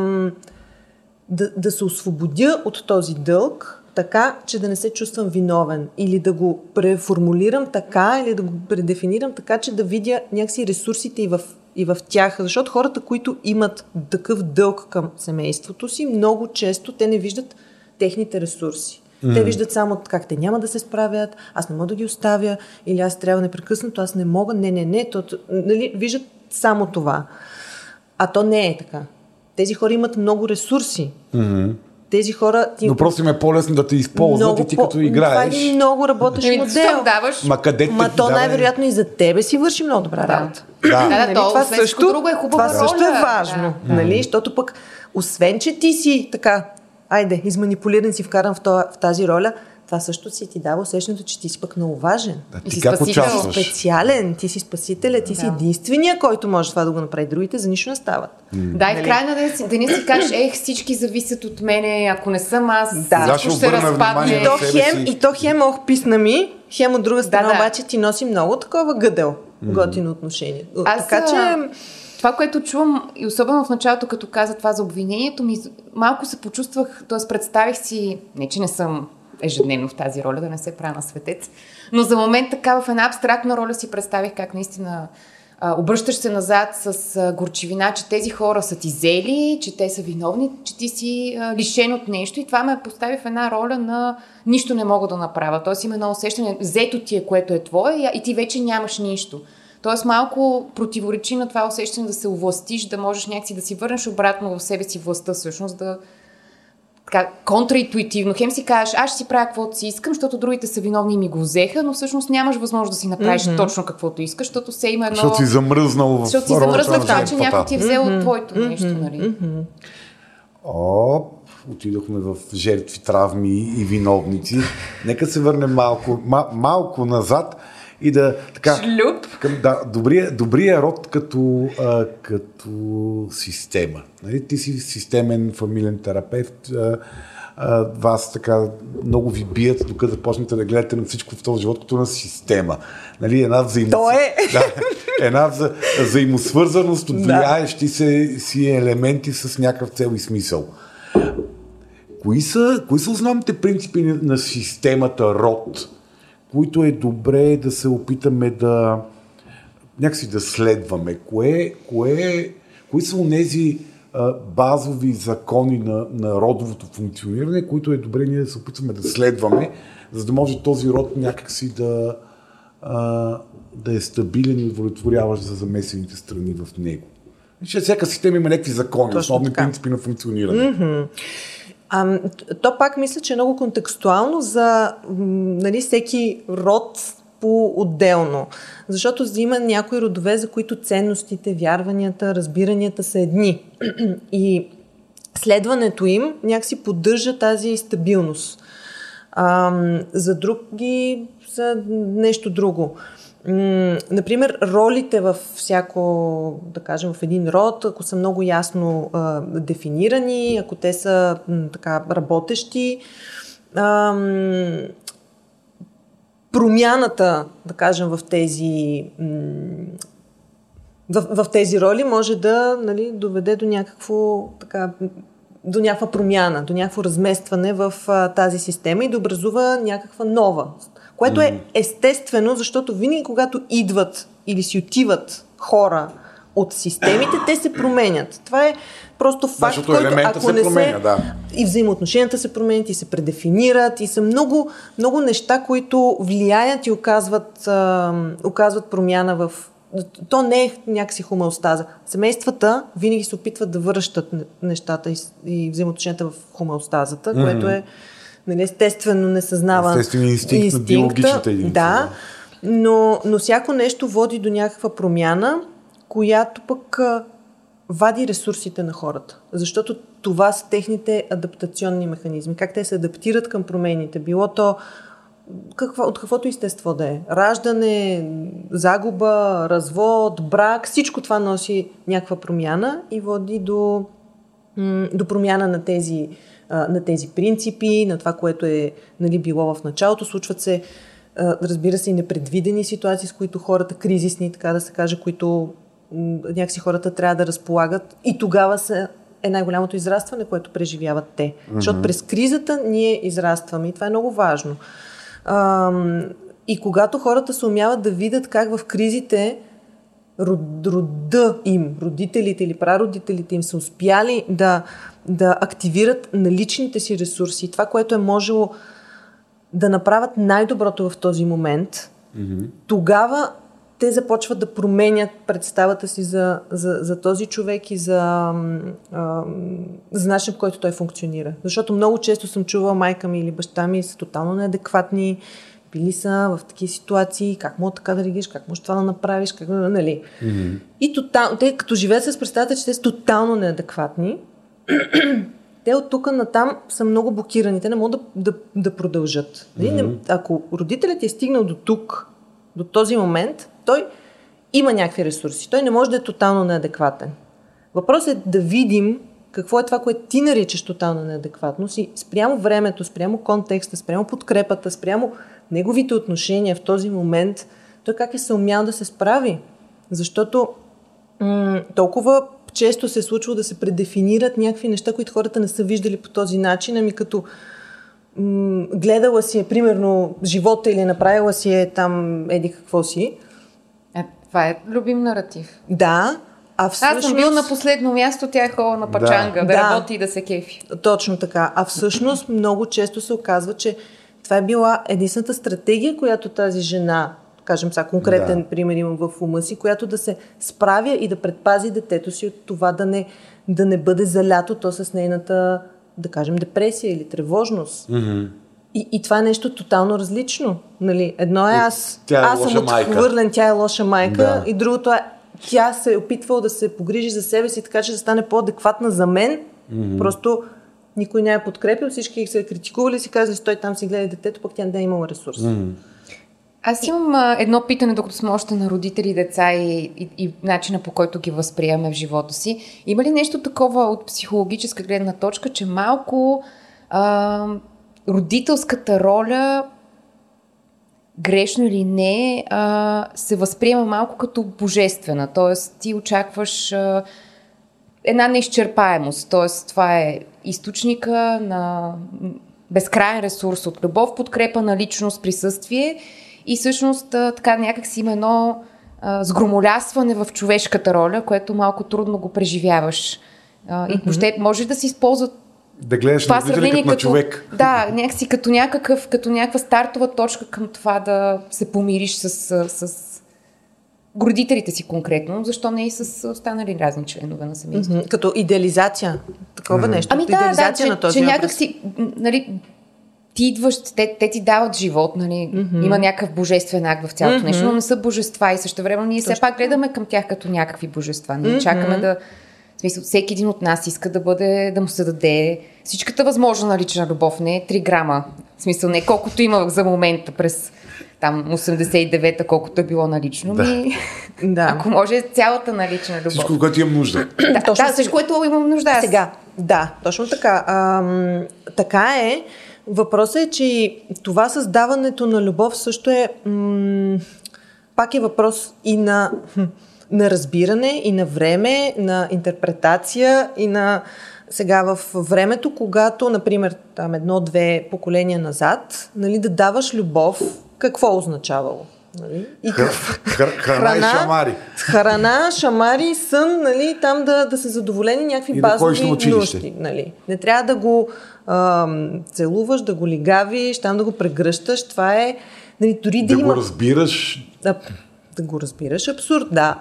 се освободя от този дълг, така, че да не се чувствам виновен, или да го преформулирам така, или да го предефинирам така, че да видя някакси ресурсите и в и в тях, защото хората, които имат такъв дълг към семейството си, много често те не виждат техните ресурси. Mm-hmm. Те виждат само как те няма да се справят, аз не мога да ги оставя, или аз трябва непрекъснато, аз не мога, не. Нали, виждат само това. А то не е така. Тези хора имат много ресурси. Mm-hmm. Тези хора... Но просто им е по-лесно да те използват и ти като играеш. Това е много работещ модел. Ма то най-вероятно и за тебе си върши много добра работа. Да, това също е хубава роля. Това също е важно, нали? Защото пък, освен, че ти си така, айде, изманипулиран си, вкаран в тази роля, това също си ти дава усещането, че ти си пък много важен. Ти си специален, ти си спасителя, ти си единствения, който може това да го направи. Другите за нищо не стават. Да, и в крайна да не си кажеш, всички зависят от мене, ако не съм аз, всичко ще разпадне. И то хем писна ми, хем от друга страна, обаче ти носи много такова гъдел, готино отношение. Така че... Това, което чувам, и особено в началото, като каза това за обвинението ми, малко се почувствах, т.е. представих си, не че не съм ежедневно в тази роля, да не се правя на светец, но за момент така в една абстрактна роля си представих как наистина обръщаш се назад с горчивина, че тези хора са ти зели, че те са виновни, че ти си лишен от нещо, и това ме постави в една роля на нищо не мога да направя. Тоест има едно усещане, взето ти е, което е твое, и ти вече нямаш нищо. Тоест малко противоречи на това усещане да се овластиш, да можеш някакси да си върнеш обратно в себе си властта, всъщност да... контраинтуитивно. Хем си кажеш, аз ще си правя каквото си искам, защото другите са виновни и ми го взеха, но всъщност нямаш възможност да си направиш точно каквото искаш, защото се има едно... Защото си замръзнал в... Защото си замръзнал в това, че някой ти е взел от твоето нещо, нали? Отидохме в жертви, травми и виновници. Нека се върнем малко назад и да... Шлюп! Добрия род като система. Нали? Ти си системен фамилен терапевт. Вас така много ви бият, докато започнете да гледате на всичко в този живот като на система. Нали? Една взаимосвързаност от влияещи се си елементи с някакъв цел и смисъл. Кои са основните принципи на системата род, които е добре да се опитаме да някакси да следваме? Кои са онези базови закони на родовото функциониране, които е добре ние да се опитваме да следваме, за да може този род някакси да е стабилен и удовлетворяващ за замесените страни в него? Всяка система има някакви закони, основни принципи на функциониране. Mm-hmm. То пак мисля, че е много контекстуално за нали, всеки род по-отделно. Защото има някои родове, за които ценностите, вярванията, разбиранията са едни. И следването им някакси поддържа тази стабилност. За други са нещо друго. Например, ролите във всяко, да кажем, в един род, ако са много ясно дефинирани, ако те са така работещи, промяната, да кажем, в тези роли може да, нали, доведе до до някаква промяна, до някакво разместване в тази система и да образува някаква нова, което е естествено, защото винаги когато идват или си отиват хора от системите, те се променят. Това е просто факт, който ако не се... И взаимоотношенията се променят, и се предефинират, и са много, много неща, които влияят и оказват промяна в... То не е някакси хомеостаза. Семействата винаги се опитват да връщат нещата и взаимоотношенията в хомеостазата, което е нали, естествено несъзнаван инстинкт на биологичната единица. Да, но всяко нещо води до някаква промяна, която пък вади ресурсите на хората. Защото това са техните адаптационни механизми. Как те се адаптират към промените. Било то от каквото естество да е. Раждане, загуба, развод, брак. Всичко това носи някаква промяна и води до промяна на тези принципи, на това, което е нали, било в началото. Случват се, разбира се, и непредвидени ситуации, с които хората, кризисни, така да се каже, които някакси хората трябва да разполагат, и тогава е най-голямото израстване, което преживяват те. Mm-hmm. Защото през кризата ние израстваме и това е много важно. И когато хората се умяват да видят как в кризите рода им, родителите или прародителите им са успяли да активират наличните си ресурси. Това, което е можело да направят най-доброто в този момент, mm-hmm. тогава те започват да променят представата си за този човек и за начин, в който той функционира. Защото много често съм чувала майка ми или баща ми са тотално неадекватни, били са в такива ситуации, как мога така да реагираш, как можеш това да направиш, как, нали. Mm-hmm. И те като живеят с представата, че те са тотално неадекватни, те от тук натам са много блокирани, те не могат да продължат. Mm-hmm. Ако родителят е стигнал до тук, до този момент, той има някакви ресурси. Той не може да е тотално неадекватен. Въпросът е да видим какво е това, което ти наричаш тотално неадекватност и спрямо времето, спрямо контекста, спрямо подкрепата, спрямо неговите отношения в този момент, той как е съумял да се справи. Защото толкова често се е случвало да се предефинират някакви неща, които хората не са виждали по този начин, ами като гледала си е, примерно, живота или направила си е там, еди какво си. Това е любим наратив. Да. А всъщност... Аз съм бил на последно място, тя е ходила на пачанга, да работи и да се кефи. Точно така. А всъщност много често се оказва, че това е била единствената стратегия, която тази жена, кажем сега конкретен пример имам в ума си, която да се справя и да предпази детето си от това да не бъде залято то с нейната, да кажем, депресия или тревожност. Mm-hmm. И това е нещо тотално различно. Нали? Едно е аз съм отхвърлен, тя е лоша майка, да. И другото е тя се е опитвала да се погрижи за себе си, така че да стане по-адекватна за мен. Mm-hmm. Просто никой не е подкрепил, всички се критикували, си казали, стой там си гледа детето, пък тя не е имала ресурс. Mm-hmm. Аз имам едно питане, докато сме още на родители, деца и начина по който ги възприемаме в живота си. Има ли нещо такова от психологическа гледна точка, че малко родителската роля, грешно или не, се възприема малко като божествена? Тоест ти очакваш една неизчерпаемост. Тоест това е източника на безкрайен ресурс от любов, подкрепа на личност, присъствие. И всъщност така някак си има едно сгромолясване в човешката роля, което малко трудно го преживяваш. И въобще може да се използват да гледаш това сравнение като човек. Да, някакси като някаква стартова точка към това да се помириш с родителите си конкретно, защо не и с останали разни членове на семейството. Mm-hmm. Като идеализация, такова нещо. Ами идеализация на този образ. Някак си, нали, ти идваш, те ти дават живот, нали? Mm-hmm. Има някакъв божествен акт в цялото mm-hmm. нещо, но не са божества и същевременно ние все пак гледаме към тях като някакви божества. Ние mm-hmm. чакаме да... В смисъл, всеки един от нас иска да му се даде всичката възможна налична любов, не 3 грама. В смисъл, не колкото има за момента през там 89-та, колкото е било налично. Да. Ако може цялата налична любов. Всичко, което имам нужда. Всичко, което имам нужда. Сега. Да, точно така. Така е. Въпросът е, че това създаването на любов също е пак е въпрос и на разбиране, и на време, на интерпретация, и на сега в времето, когато, например, там 1-2 поколения назад, нали, да даваш любов, какво означавало? Нали? И храна и шамари. Храна, шамари, сън, нали, там да са задоволени някакви и базови нужди. Нали. Не трябва да го целуваш, да го лигавиш, там да го прегръщаш, това е... Нали, дори да го разбираш... Да го разбираш, абсурд, да.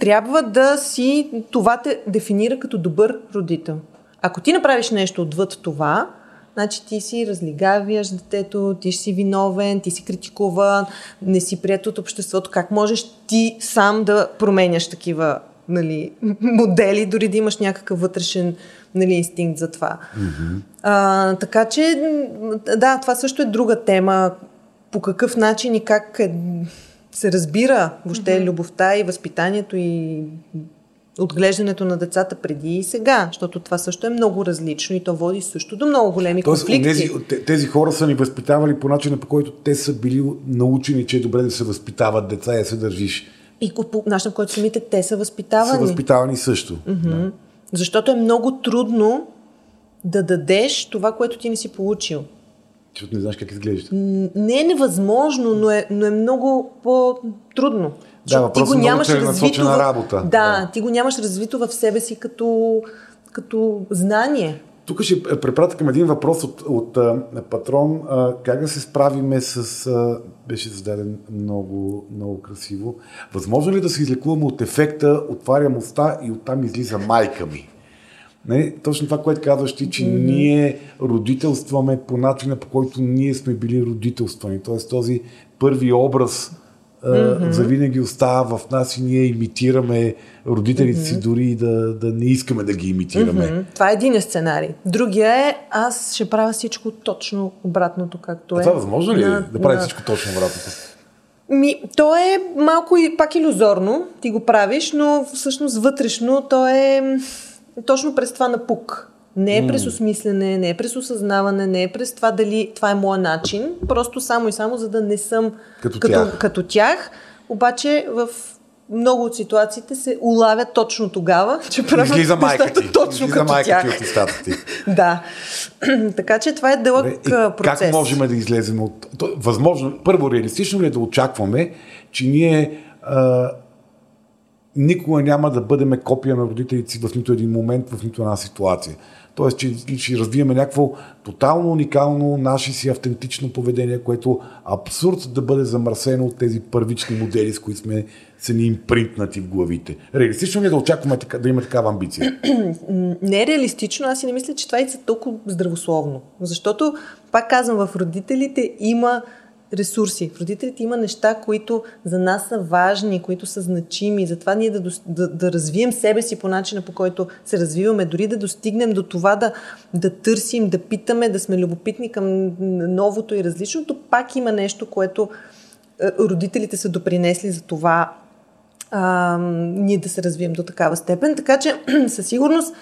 Трябва да си... Това те дефинира като добър родител. Ако ти направиш нещо отвъд това, значи ти си разлигавяш детето, ти си виновен, ти си критикуван, не си прият от обществото. Как можеш ти сам да променяш такива, нали, модели, дори да имаш някакъв вътрешен, нали, инстинкт за това. Mm-hmm. Така че, да, това също е друга тема. По какъв начин и как се разбира въобще mm-hmm. любовта и възпитанието и отглеждането на децата преди и сега, защото това също е много различно и то води също до много големи конфликти. Тези хора са ни възпитавали по начина, по който те са били научени, че е добре да се възпитават деца и да се държиш. И по начина, по който самите те са възпитавани. Са възпитавани също. Mm-hmm. Да. Защото е много трудно да дадеш това, което ти не си получил. Защото не знаеш как изглежда. Не е невъзможно, но е много по-трудно. Да, въпросът много целенасочена работа. Да, ти го нямаш развито в себе си като знание. Тук ще препратя към един въпрос от патрон. Как да се справиме с... Беше зададен много, много красиво. Възможно ли да се излекуваме от ефекта отварям уста и оттам излиза майка ми? Не, точно това, което казваш ти, че ние родителстваме по начина, по който ние сме били родителствани. Тоест този първи образ завинаги остава в нас и ние имитираме родителите си, дори да не искаме да ги имитираме. Това е един сценарий. Другия е, аз ще правя всичко точно обратното, както е. А това възможно ли да прави всичко точно обратното? То е малко и пак илюзорно, ти го правиш, но всъщност вътрешно то е... Точно през това напук. Не е през осмислене, не е през осъзнаване, не е през това дали това е моя начин. Просто само и само, за да не съм като тях. Обаче в много от ситуациите се улавя точно тогава, че правят нещата точно като тях. Да. Така че това е дълъг процес. Как можем да излезем от... Възможно, първо, реалистично ли е да очакваме, че ние... никога няма да бъдем копия на родителите си в нито един момент, в нито една ситуация. Тоест, че ще развиеме някакво тотално уникално наше си автентично поведение, което абсурд да бъде замърсено от тези първични модели, с които сме се ни импринтнати в главите. Реалистично ли е да очакваме да има такава амбиция? Не е реалистично. Аз и не мисля, че това е толкова здравословно. Защото, пак казвам, в родителите има ресурси. В родителите има неща, които за нас са важни, които са значими. Затова ние да развием себе си по начина, по който се развиваме, дори да достигнем до това да търсим, да питаме, да сме любопитни към новото и различното, пак има нещо, което родителите са допринесли за това ние да се развием до такава степен. Така че със сигурност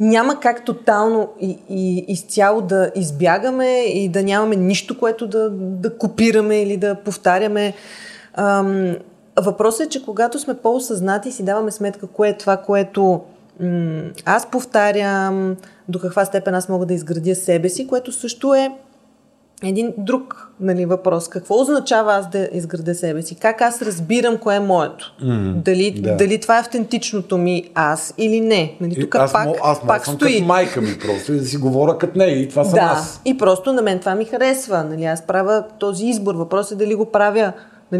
няма как тотално и изцяло да избягаме и да нямаме нищо, което да копираме или да повтаряме. Въпросът е, че когато сме по-осъзнати, си даваме сметка кое е това, което аз повтарям, до каква степен аз мога да изградя себе си, което също е един друг въпрос. Какво означава аз да изградя себе си? Как аз разбирам кое е моето? Дали това е автентичното ми аз или не? Тук аз съм като майка ми просто и да си говоря като нея и това съм аз. И просто на мен това ми харесва. Аз правя този избор. Въпрос е дали го правя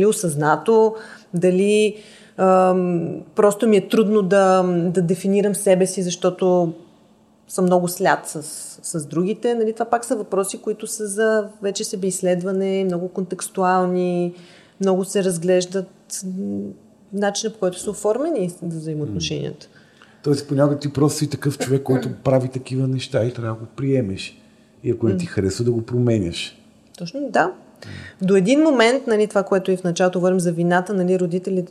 осъзнато, дали просто ми е трудно да дефинирам себе си, защото съм много сляд с другите. Това пак са въпроси, които са за вече себе изследване, много контекстуални, много се разглеждат начина, по който са оформени взаимоотношенията. Тоест, понякога ти просто си такъв човек, който прави такива неща и трябва да го приемеш. И ако не ти харесва, да го променяш. Точно, да. До един момент, това, което и в началото говорим за вината,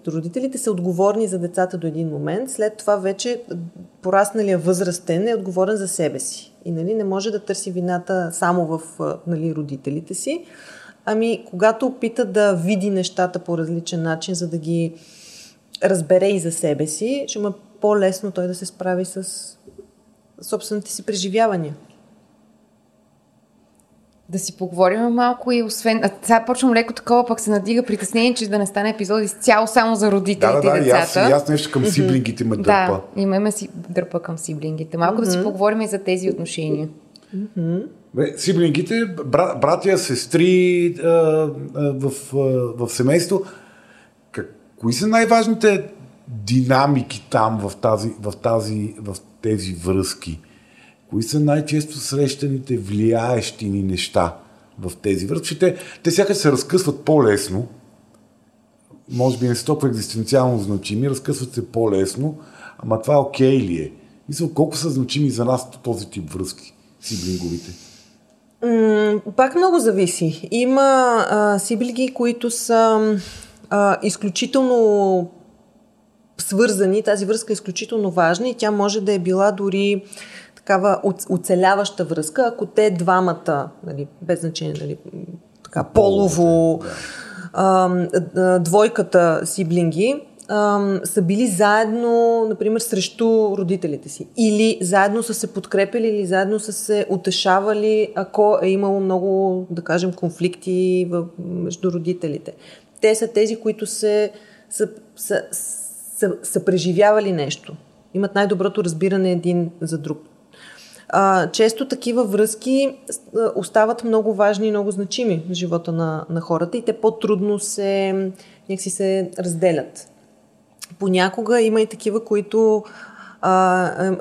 родителите са отговорни за децата до един момент, след това вече порасналия възрастен е отговорен за себе си. И не може да търси вината само в родителите си. Ами, когато опита да види нещата по различен начин, за да ги разбере и за себе си, ще му е по-лесно той да се справи с собствените си преживявания. Да си поговорим малко и освен... сега почвам леко такова, пък се надига притеснение, че да не стане епизод изцяло само за родителите и децата. Да, аз нещо към сиблингите ме дърпа. Да, имаме си дърпа към сиблингите. Малко да си поговорим и за тези отношения. Сиблингите, братя, сестри в семейство, кои са най-важните динамики там в тези връзки? Кои са най-често срещаните влияещи ни неща в тези връзки? Те сякаш се разкъсват по-лесно, може би не са толкова екзистенциално значими, разкъсват се по-лесно, ама това окей ли е? Мисля, колко са значими за нас този тип връзки, сиблинговите? Пак много зависи. Има сиблинги, които са изключително свързани, тази връзка е изключително важна и тя може да е била дори такава оцеляваща връзка, ако те двамата, без значение, полово, двойката сиблинги, са били заедно, например, срещу родителите си. Или заедно са се подкрепили, или заедно са се утешавали, ако е имало много, да кажем, конфликти между родителите. Те са тези, които са преживявали нещо. Имат най-доброто разбиране един за друг. Често такива връзки остават много важни и много значими в живота на хората и те по-трудно се разделят. Понякога има и такива, които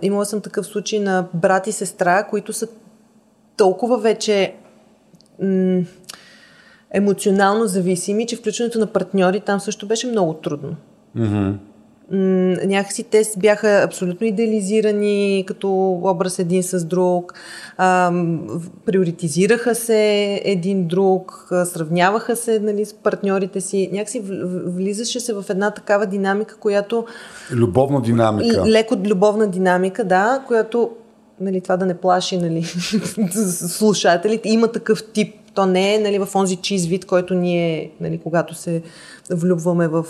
имала съм такъв случай на брат и сестра, които са толкова вече емоционално зависими, че включването на партньори там също беше много трудно. Mm-hmm. Някакси те бяха абсолютно идеализирани като образ един с друг, приоритизираха се един друг, сравняваха се, нали, с партньорите си. Някакси влизаше се в една такава динамика, която... Любовна динамика. Леко любовна динамика, да, която, нали, това да не плаши, нали, слушателите. Има такъв тип. То не е, нали, в онзи чист вид, който ние, нали, когато се влюбваме в...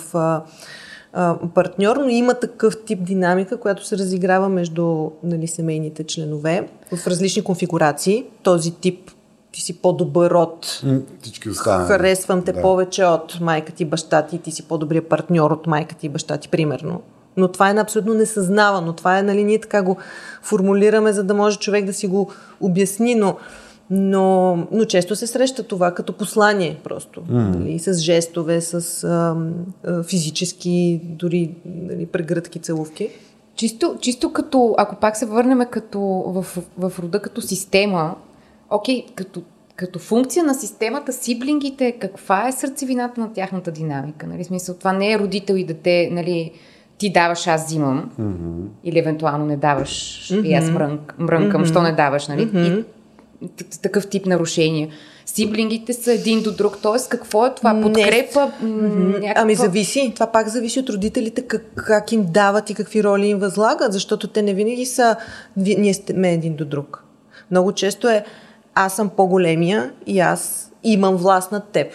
партньор, но има такъв тип динамика, която се разиграва между, нали, семейните членове в различни конфигурации. Този тип, ти си по-добър от... Харесвам те повече от майка ти, баща ти, ти си по-добрия партньор от майка ти и баща ти, примерно. Но това е абсолютно несъзнавано. Това е, нали, ние така го формулираме, за да може човек да си го обясни, но често се среща това като послание просто. Mm-hmm. Нали, с жестове, с физически, дори, нали, прегръдки, целувки. Чисто като, ако пак се върнем като в рода като система, окей, като функция на системата, сиблингите, каква е сърцевината на тяхната динамика? Нали, смисъл, това не е родител и дете, нали, ти даваш, аз взимам, mm-hmm. или евентуално не даваш, mm-hmm. и аз мрънкам, mm-hmm. що не даваш, нали? Mm-hmm. Такъв тип нарушения. Сиблингите са един до друг. Тоест, какво е това? Подкрепа? Някаква... Ами зависи. Това пак зависи от родителите как им дават и какви роли им възлагат, защото те не винаги са ние сме един до друг. Много често е аз съм по-големия и аз имам власт над теб.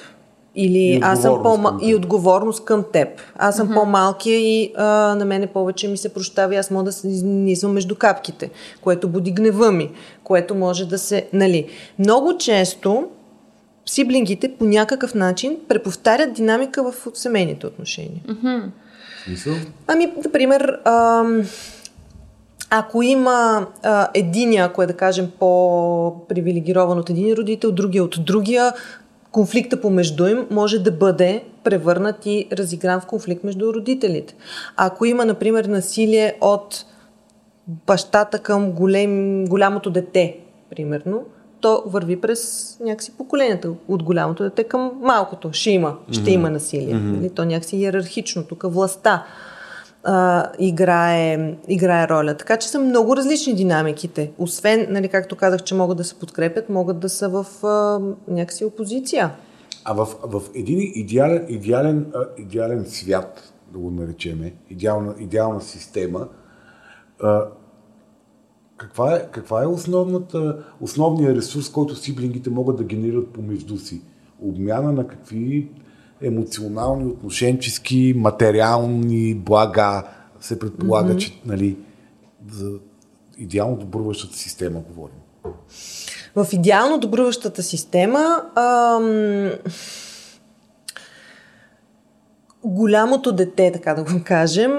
Или аз съм и отговорност към теб. Аз съм, uh-huh. по-малкия и на мене повече ми се прощава и аз мога да се низвам между капките, което буди гнева ми, което може да се... Нали. Много често сиблингите по някакъв начин преповтарят динамика в семейните отношения. Uh-huh. Смисъл? Ами, например, ако има единия, ако е, да кажем, по-привилегирован от един родител, другия от другия, конфликта помежду им може да бъде превърнат и разигран в конфликт между родителите. Ако има, например, насилие от бащата към голямото дете, примерно, то върви през някакси поколенията. От голямото дете към малкото. Ще има насилие. Mm-hmm. То някакси йерархично. Тук властта играе роля. Така че са много различни динамиките. Освен, нали, както казах, че могат да се подкрепят, могат да са в някакси опозиция. А в един идеален свят, да го наречем, идеална система, каква е основният ресурс, който сиблингите могат да генерират помежду си? Обмяна на какви емоционални, отношенчески, материални блага се предполага, mm-hmm. че, нали, за идеално добруващата система говорим. В идеално добруващата система голямото дете, така да го кажем,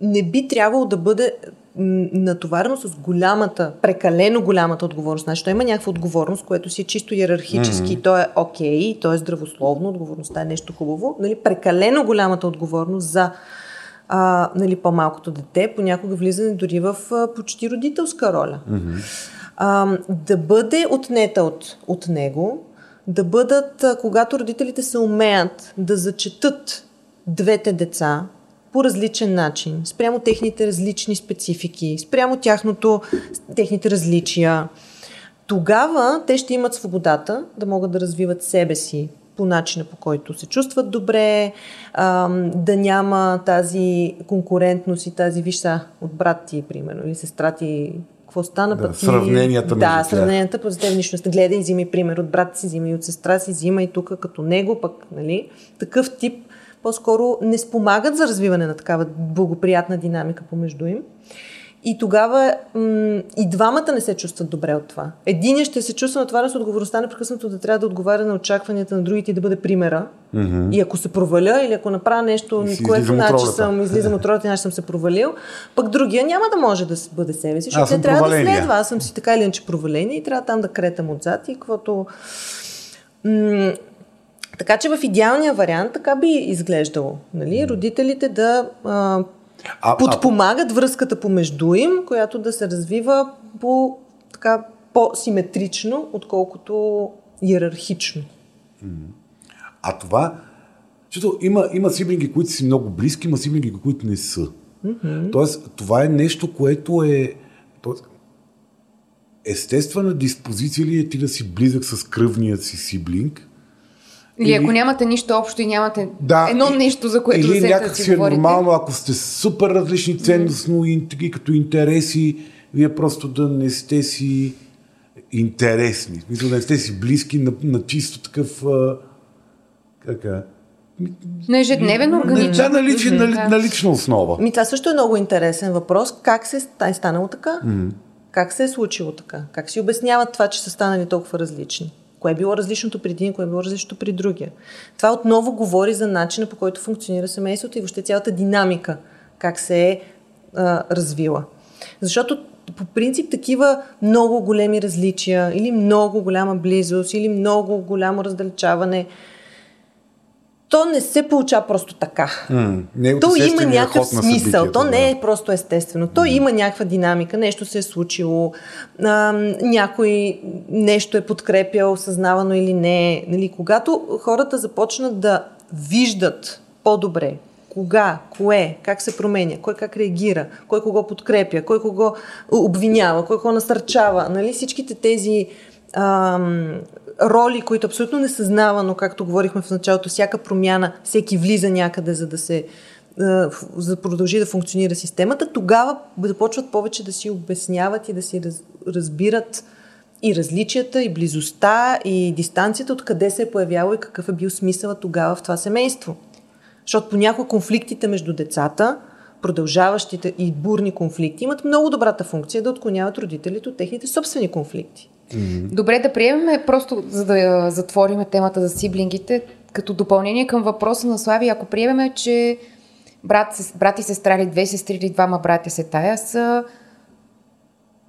не би трябвало да бъде натоварено с прекалено голямата отговорност. Значи, той има някаква отговорност, което си е чисто йерархически, mm-hmm. то е окей, то е здравословно, отговорността е нещо хубаво. Нали, прекалено голямата отговорност за нали, по-малкото дете понякога влизане дори в почти родителска роля. Mm-hmm. Да бъде отнета от него, да бъдат, когато родителите се умеят да зачетат двете деца, по различен начин, спрямо техните различни специфики, спрямо техните различия. Тогава те ще имат свободата да могат да развиват себе си по начина, по който се чувстват добре, да няма тази конкурентност и тази вижда от брат ти, примерно, или сестра ти, какво стана, да, пъти... Сравненията по личността. Гледай, взимай пример от брат си, взимай от сестра си, взимай тук като него, пък, нали, такъв тип по-скоро не спомагат за развиване на такава благоприятна динамика помежду им. И тогава и двамата не се чувстват добре от това. Единият ще се чувства натоварен с отговорността непрекъснато да трябва да отговаря на очакванията на другите и да бъде примера. Mm-hmm. И ако се проваля или ако направя нещо, което значи съм излизам от ролята, иначе съм се провалил, пък другия няма да може да бъде себе си, защото не трябва да следва. Аз съм си така или иначе проваление и трябва там да кретам отзад и каквото... Така че в идеалния вариант така би изглеждало. Нали? Родителите да... подпомагат връзката помежду им, която да се развива по, така, по-симетрично, отколкото иерархично. А това... Защото има сиблинги, които са много близки, има сиблинги, които не са. Mm-hmm. Тоест, това е нещо, което е... Тоест, естествена диспозиция ли е ти да си близък с кръвният си сиблинг? Или ако нямате нищо общо и нямате едно нещо, за което да се говорите. Или някакси е нормално, ако сте супер различни ценностно и като интереси, вие просто да не сте си интересни. Мисля, да не сте си близки на чисто такъв... На ежедневен органичен. Да, на лична основа. Това също е много интересен въпрос. Как се е станало така? Как се е случило така? Как си обясняват това, че са станали толкова различни? Кое е било различното при един, кое е било различното при другия. Това отново говори за начина, по който функционира семейството и въобще цялата динамика, как се е развила. Защото по принцип такива много големи различия или много голяма близост, или много голямо раздалечаване, то не се получава просто така. То има някакъв смисъл. То не е просто естествено. То има някаква динамика. Нещо се е случило. Някой нещо е подкрепял, осъзнавано или не. Нали, когато хората започнат да виждат по-добре кога, кое, как се променя, кой как реагира, кой кого подкрепя, кой кого обвинява, кой кого насърчава. Нали, всичките тези роли, които абсолютно несъзнавано, както говорихме в началото, всяка промяна, всеки влиза някъде, за да продължи да функционира системата, тогава започват повече да си обясняват и да си разбират и различията, и близостта, и дистанцията, откъде се е появяло и какъв е бил смисъл тогава в това семейство. Защото понякога конфликтите между децата, продължаващите и бурни конфликти, имат много добрата функция да отклоняват родителите от техните собствени конфликти. Mm-hmm. Добре, да приемем, просто за да затворим темата за сиблингите, като допълнение към въпроса на Слави, ако приемем, че брат и сестра или две сестри или двама братя се тая са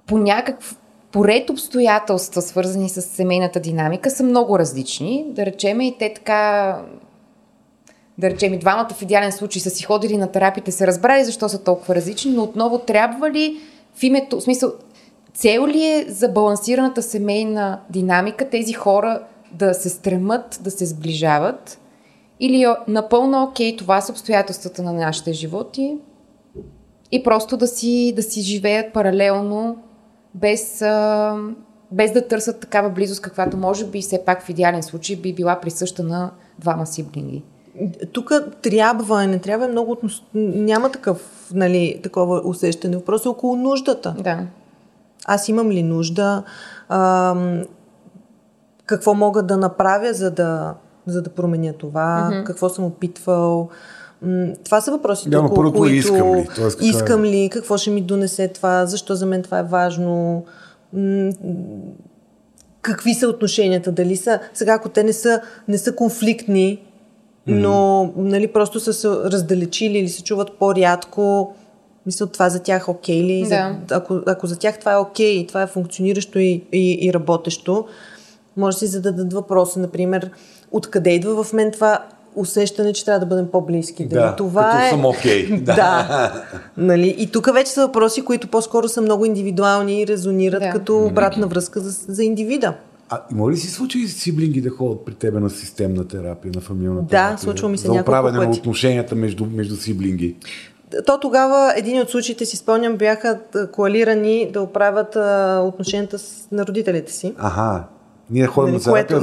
по някакъв поред обстоятелства, свързани с семейната динамика, са много различни. Да речем и те така... Да речем и двамата в идеален случай са си ходили на терапите, се разбрали защо са толкова различни, но отново трябва ли в името... В смисъл, цел ли е за балансираната семейна динамика тези хора да се стремат, да се сближават? Или напълно окей, това са обстоятелствата на нашите животи и просто да си живеят паралелно, без да търсят такава близост, каквато може би все пак в идеален случай би била присъща на двама сиблинги? Тук трябва, не трябва много... Няма такъв, нали, такова усещане. Въпрос е около нуждата. Да. Аз имам ли нужда? Какво мога да направя, за да променя това? Mm-hmm. Какво съм опитвал? Това са въпросите, които искам ли? Какво ще ми донесе това? Защо за мен това е важно? Какви са отношенията? Дали са... Сега, ако те не са конфликтни, но нали, просто са се раздалечили или се чуват по-рядко, мисля, това за тях окей ли? Да. Ако за тях това е окей, това е функциониращо и работещо, може да си зададат въпроса, например, откъде идва в мен това усещане, че трябва да бъдем по-близки. Да, това е... съм окей. Да. Нали? И тук вече са въпроси, които по-скоро са много индивидуални и резонират като обратна връзка за индивида. А има ли си случаи сиблинги да ходят при тебе на системна терапия, на фамилна терапия? Да, случва ми се няколко пъти. За управяне на отношенията между сиблинги? То тогава, един от случаите, си спомням, бяха коалирани да оправят отношенията на родителите си. Ага. Ние ходим, нали, терапия,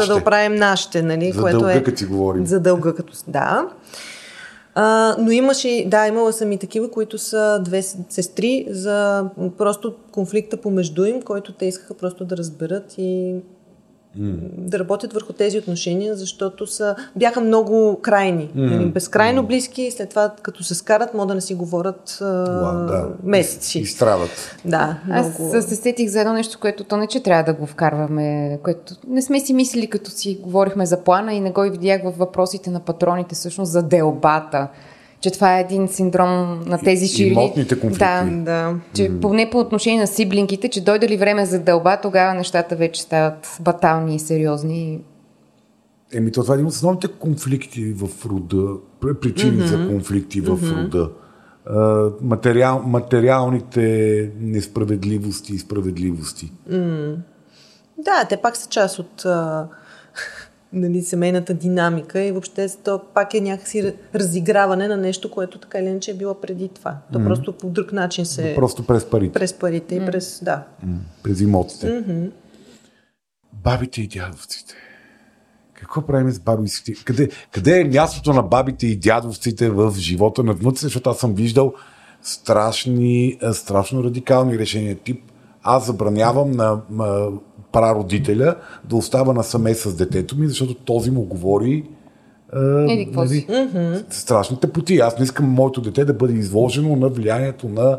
за да оправим нашите. Нали, за което дълга, като си говорим. За дълга, като... Да. Но имала съм и такива, които са две сестри, за просто конфликта помежду им, който те искаха просто да разберат и да работят върху тези отношения, защото бяха много крайни, безкрайно близки и след това като се скарат, могат да не си говорят месеци. И страдат. Да, много... Аз се сетих за едно нещо, което то не че трябва да го вкарваме, което не сме си мислили, като си говорихме за плана и не го и видях във въпросите на патроните всъщност за делбата. Че това е един синдром на тези шири. Имотните конфликти. Да. Че поне по отношение на сиблингите, че дойде ли време за дълба, тогава нещата вече стават батални и сериозни. Еми, това е един от основните конфликти в рода, причини за конфликти в рода. Материалните несправедливости и справедливости. Да, те пак са част от... семейната динамика и въобще то пак е някакси разиграване на нещо, което така или иначе е било преди това. То просто по друг начин се... Просто през парите. През парите и през... Да. През имотите. Бабите и дядовците. Какво правим с бабите? Къде е мястото на бабите и дядовците в живота на внуците? Защото аз съм виждал страшно радикални решения. Тип, аз забранявам на прародителя да остава насаме с детето ми, защото този му говори страшните пути. Аз не искам моето дете да бъде изложено на влиянието на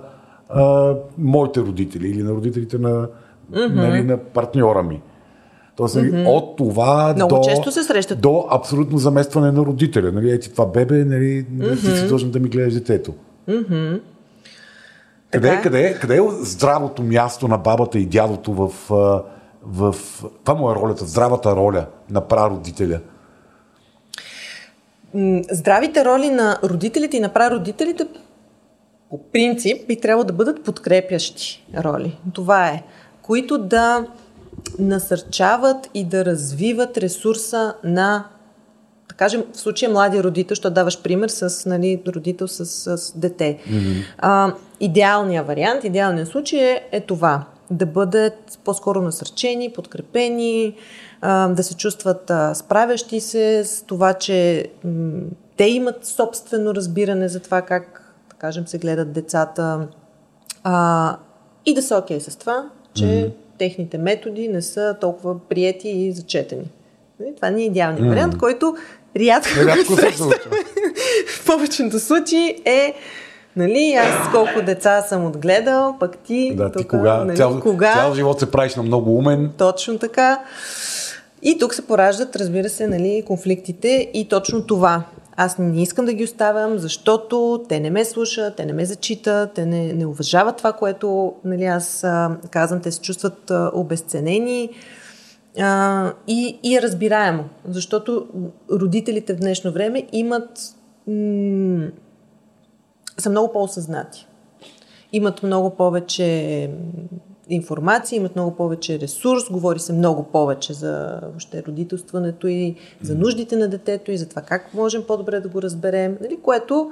моите родители или на родителите на, на партньора ми. Тоест, от това до абсолютно заместване на родителя. Нали, ето това бебе, ти си дължен да ми гледаш детето. Къде е здравото място на бабата и дядото в... Това му е ролята, здравата роля на прародителя? Здравите роли на родителите и на прародителите по принцип би трябвало да бъдат подкрепящи роли. Това е. Които да насърчават и да развиват ресурса на, да кажем, в случая младия родител, защото даваш пример с родител с дете. Идеалният вариант, идеалният случай е това. Да бъдат по-скоро насърчени, подкрепени, да се чувстват справящи се с това, че те имат собствено разбиране за това как, да кажем, се гледат децата и да са окей с това, че техните методи не са толкова приети и зачетени. Това не е идеалният вариант, който рядко се случва. В повечето случаи е... аз колко деца съм отгледал, пък ти... Да, ти кога? Цял живот се правиш на много умен. Точно така. И тук се пораждат, разбира се, конфликтите и точно това. Аз не искам да ги оставям, защото те не ме слушат, те не ме зачитат, те не уважават това, което аз казвам, те се чувстват обезценени. И разбираемо, защото родителите в днешно време имат... са много по-осъзнати. Имат много повече информация, имат много повече ресурс, говори се много повече за въобще родителстването и за нуждите на детето и за това как можем по-добре да го разберем, което...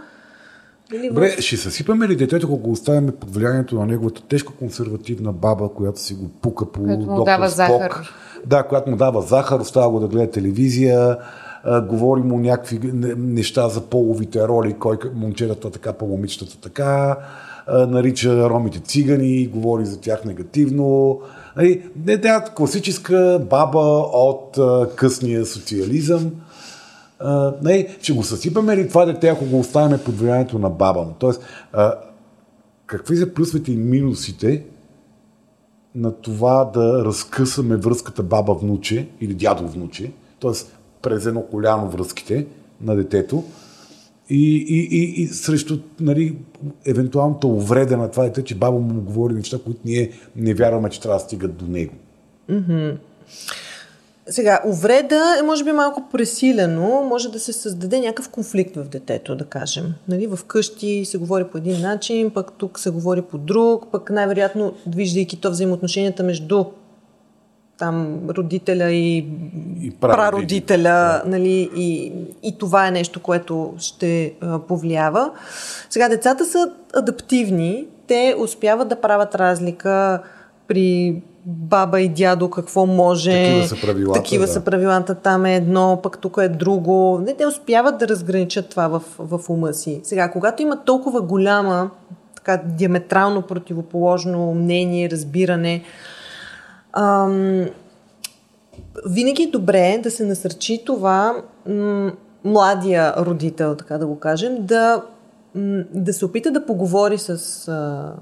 Добре, ще съсипаме ли детето, ако го оставяме под влиянието на неговата тежко консервативна баба, която си го пука по доктор Спок. Да, която му дава захар, остава го да гледа телевизия, говори му някакви неща за половите роли, кой момчетата така, по момичетата така, нарича ромите цигани, говори за тях негативно. Класическа баба от късния социализъм. Ще го съсипаме ли това дете, ако го оставяме под влиянието на баба му? Тоест, какви са плюсовете и минусите на това да разкъсаме връзката баба-внуче или дядо-внуче? Тоест, през едно коляно връзките на детето и срещу евентуалната увреда на това дете, че баба му говори неща, които ние не вярваме, че трябва да стигат до него. Сега, увреда е може би малко пресилено, може да се създаде някакъв конфликт в детето, да кажем. В къщи се говори по един начин, пък тук се говори по друг, пък най-вероятно, виждайки то взаимоотношенията между родителя и прародителя, и това е нещо, което ще повлиява. Сега, децата са адаптивни, те успяват да правят разлика при баба и дядо, какво може, такива са правилата, там е едно, пък тук е друго. Те успяват да разграничат това в ума си. Сега, когато има толкова голяма, така диаметрално противоположно мнение, разбиране, винаги е добре да се насърчи това младия родител, така да го кажем, да се опита да поговори с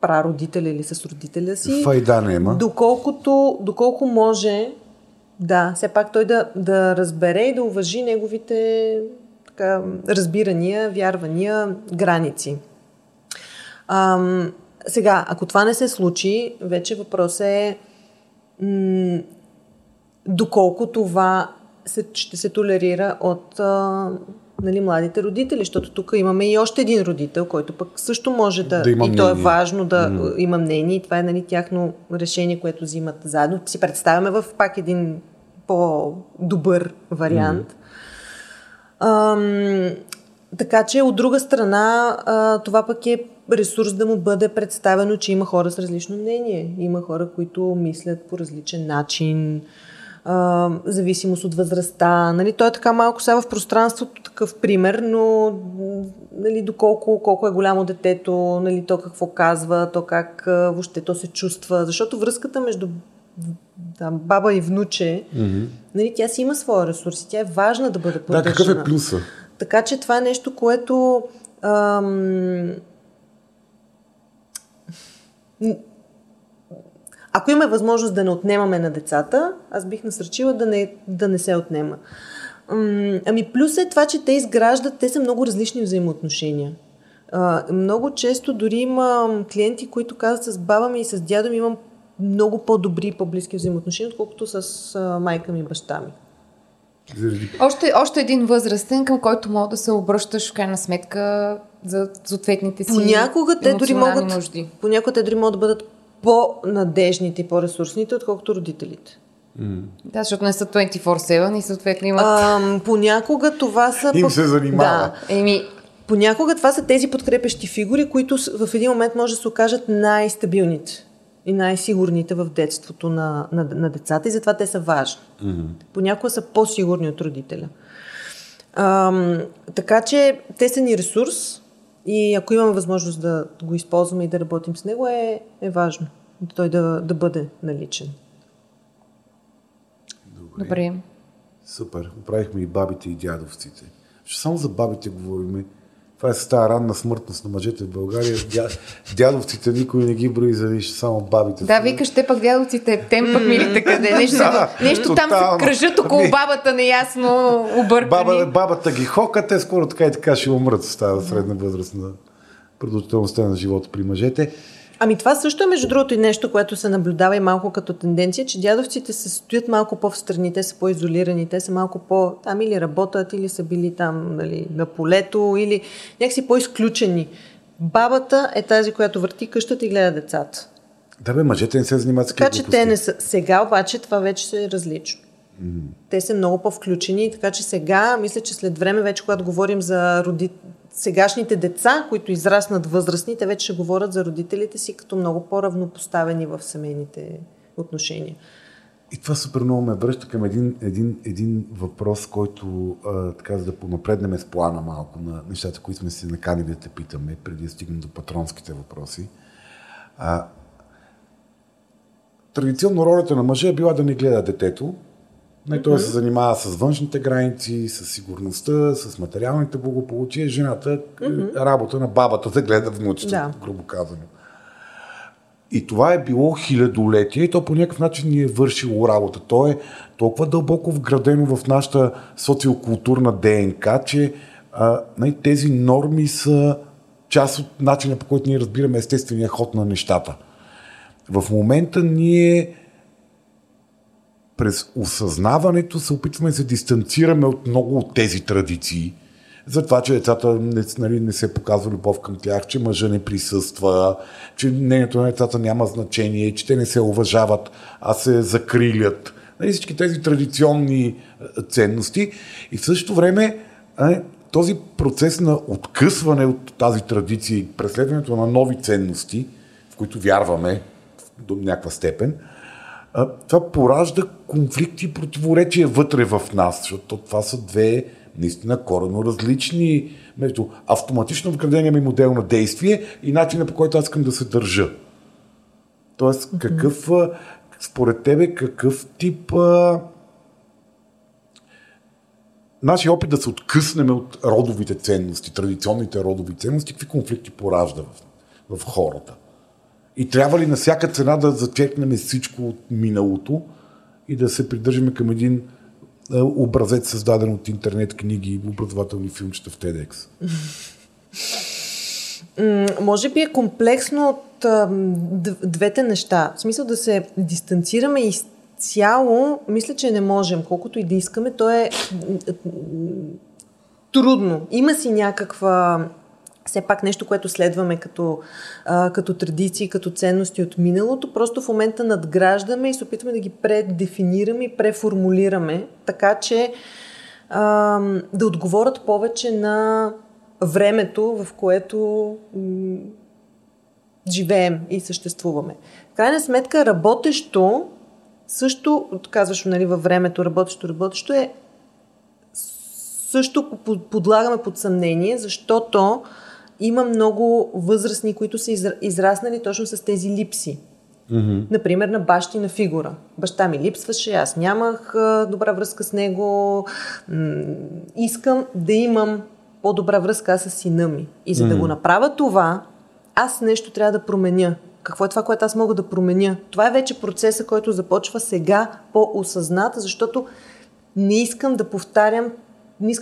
прародителя или с родителя си. Файда не има. Доколко може, да, все пак той да разбере и да уважи неговите така, разбирания, вярвания, граници. Сега, ако това не се случи, вече въпрос е доколко това ще се толерира от младите родители, защото тук имаме и още един родител, който пък също може да и мнение. То е важно да има мнение и това е тяхно решение, което взимат заедно. Си представяме в пак един по-добър вариант. Така че от друга страна това пък е ресурс да му бъде представено, че има хора с различно мнение. Има хора, които мислят по различен начин, зависимост от възрастта. Нали? Той е така малко сега в пространството такъв пример, но нали, колко е голямо детето, нали, то какво казва, то как въобще то се чувства. Защото връзката между баба и внуче, нали, тя си има своя ресурс и тя е важна да бъде поддържана. Да, какъв е плюса? Така че това е нещо, което ако има възможност да не отнемаме на децата, аз бих насърчила да не се отнема. Ами плюс е това, че те изграждат, те са много различни взаимоотношения. Много често дори имам клиенти, които казват с баба ми и с дядо ми имам много по-добри и по-близки взаимоотношения, отколкото с майка ми и баща ми. Още един възрастен, към който мога да се обръщаш в крайна сметка за съответните си емоционални нужди. Понякога те дори могат да бъдат по-надежните и по-ресурсните, отколкото родителите. Да, защото не са 24/7 и съответно имат... понякога това са... Им се занимава. Да. Понякога това са тези подкрепещи фигури, които в един момент може да се окажат най-стабилните и най-сигурните в детството на децата и затова те са важни. Понякога са по-сигурни от родителя. Така че те са ни ресурс и ако имаме възможност да го използваме и да работим с него, е важно той да бъде наличен. Добре. Супер. Оправихме и бабите и дядовците. Ще само за бабите говорим. Това е стара ранна смъртност на мъжете в България. Дядовците никой не ги брои за нищо, само бабите. Да, викаш, те пък дядовците, тем пък милите къде. Нещо там се кръжат около бабата, неясно объркани. Бабата ги хока, те скоро така и така ще умрат с тази средна възраст на продължителността на живота при мъжете. Ами това също е между другото и нещо, което се наблюдава и малко като тенденция, че дядовците се стоят малко по-встрани, те са по-изолирани, те са малко там или работят, или са били там на полето, или някакси по-изключени. Бабата е тази, която върти къщата и гледа децата. Да бе, мъжете не се занимават с където. Така че те не са. Сега обаче това вече е различно. Те са много по-включени, така че сега, мисля, че след време вече, когато говорим за сегашните деца, които израснат възрастни, те вече ще говорят за родителите си като много по-равнопоставени в семейните отношения. И това супер много ме връща към един въпрос, който така за да понапреднем с плана малко на нещата, които сме си наканили да те питаме, преди да стигнем до патронските въпроси. Традиционно ролята на мъжа е била да не гледа детето. Той се занимава с външните граници, с сигурността, с материалните благополучия. Жената работа на бабата да гледа внучето, грубо казано. И това е било хилядолетие и то по някакъв начин ни е вършило работа. То е толкова дълбоко вградено в нашата социокултурна ДНК, че тези норми са част от начина, по който ние разбираме естествения ход на нещата. В момента ние през осъзнаването се опитваме да се дистанцираме от много от тези традиции. За това, че децата не се показва любов към тях, че мъжа не присъства, че мнението на децата няма значение, че те не се уважават, а се закрилят. Всички тези традиционни ценности. И в същото време този процес на откъсване от тази традиция и преследването на нови ценности, в които вярваме до някаква степен, това поражда конфликти и противоречия вътре в нас, защото това са две наистина коренно различни между автоматично вградения ми модел на действие и начина, по който аз искам да се държа. Тоест, какъв Според тебе какъв тип... Нашия опит да се откъснем от родовите ценности, традиционните родови ценности, какви конфликти поражда в хората? И трябва ли на всяка цена да зачекнем всичко от миналото и да се придържаме към един образец, създаден от интернет книги и образователни филмчета в TEDx? Може би е комплексно от двете неща. В смисъл да се дистанцираме изцяло, мисля, че не можем. Колкото и да искаме, то е трудно. Има си някаква... Все пак нещо, което следваме като традиции, като ценности от миналото, просто в момента надграждаме и се опитваме да ги предефинираме и преформулираме, така че да отговорят повече на времето, в което живеем и съществуваме. В крайна сметка, работещо също, казваш, нали, във времето, работещо е също подлагаме под съмнение, защото има много възрастни, които са израснали точно с тези липси. Mm-hmm. Например, на бащина фигура. Баща ми липсваше, аз нямах добра връзка с него. Искам да имам по-добра връзка с сина ми. И за да го направя това, аз нещо трябва да променя. Какво е това, което аз мога да променя? Това е вече процеса, който започва сега по-осъзната, защото не искам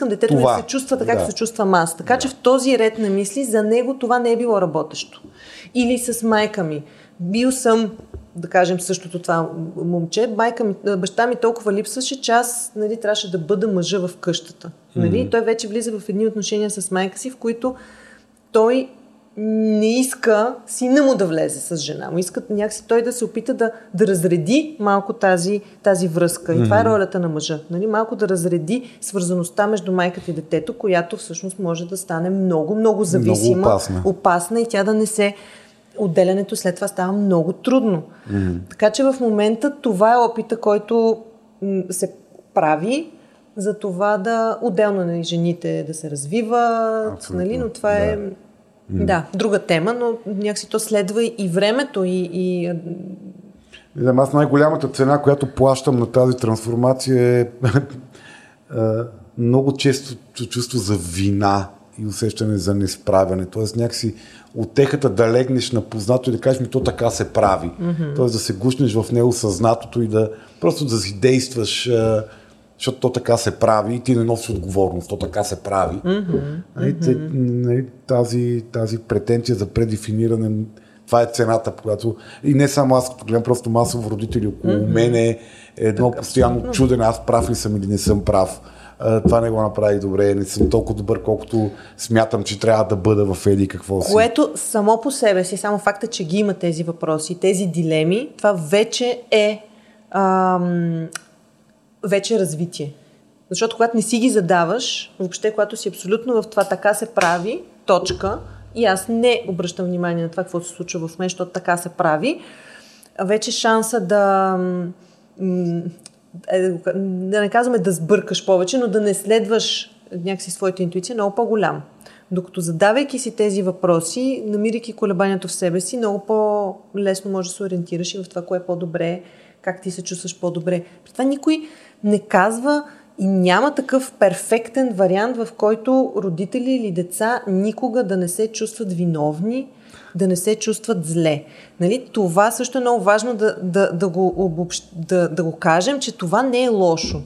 детето да се чувства така, както се чувствам аз. Така че в този ред на мисли, за него това не е било работещо. Или с майка ми. Бил съм, да кажем същото това момче, баща ми толкова липсваше, че аз, нали, трябваше да бъда мъжа в къщата. Нали? Mm-hmm. Той вече влиза в едни отношения с майка си, в които той не иска сина му да влезе с жена му. Иска някакси той да се опита да разреди малко тази връзка. И това е ролята на мъжа. Нали? Малко да разреди свързаността между майката и детето, която всъщност може да стане много, много зависима, много опасна и тя да не се... Отделянето след това става много трудно. Така че в момента това е опита, който се прави за това да отделно на жените да се развиват. Нали? Но това е... Да, друга тема, но някакси то следва и времето и... Аз най-голямата цена, която плащам на тази трансформация е много често чувство за вина и усещане за несправяне. Тоест някакси отехата да легнеш на познато и да кажеш ми то така се прави. Mm-hmm. Тоест да се гушнеш в неосъзнатото и да просто да си действаш... защото то така се прави и ти не носи отговорност, то така се прави. Тази претенция за предефиниране, това е цената, която и не само аз, като гледам просто масово родители около мене е едно постоянно чудене, аз прав ли съм или не съм прав. Това не го направи добре, не съм толкова добър, колкото смятам, че трябва да бъда в еди какво си. Което само по себе си, само факта, че ги има тези въпроси, тези дилеми, това вече е развитие. Защото когато не си ги задаваш, въобще когато си абсолютно в това така се прави, точка, и аз не обръщам внимание на това, какво се случва в мен, защото така се прави, вече шанса да не казваме да сбъркаш повече, но да не следваш някакси своята интуиция, много по-голям. Докато задавайки си тези въпроси, намирайки колебанието в себе си, много по-лесно можеш да се ориентираш и в това, кое е по-добре, как ти се чувстваш по-добре. При това никой не казва и няма такъв перфектен вариант, в който родители или деца никога да не се чувстват виновни, да не се чувстват зле. Нали? Това също е много важно да го кажем, че това не е лошо.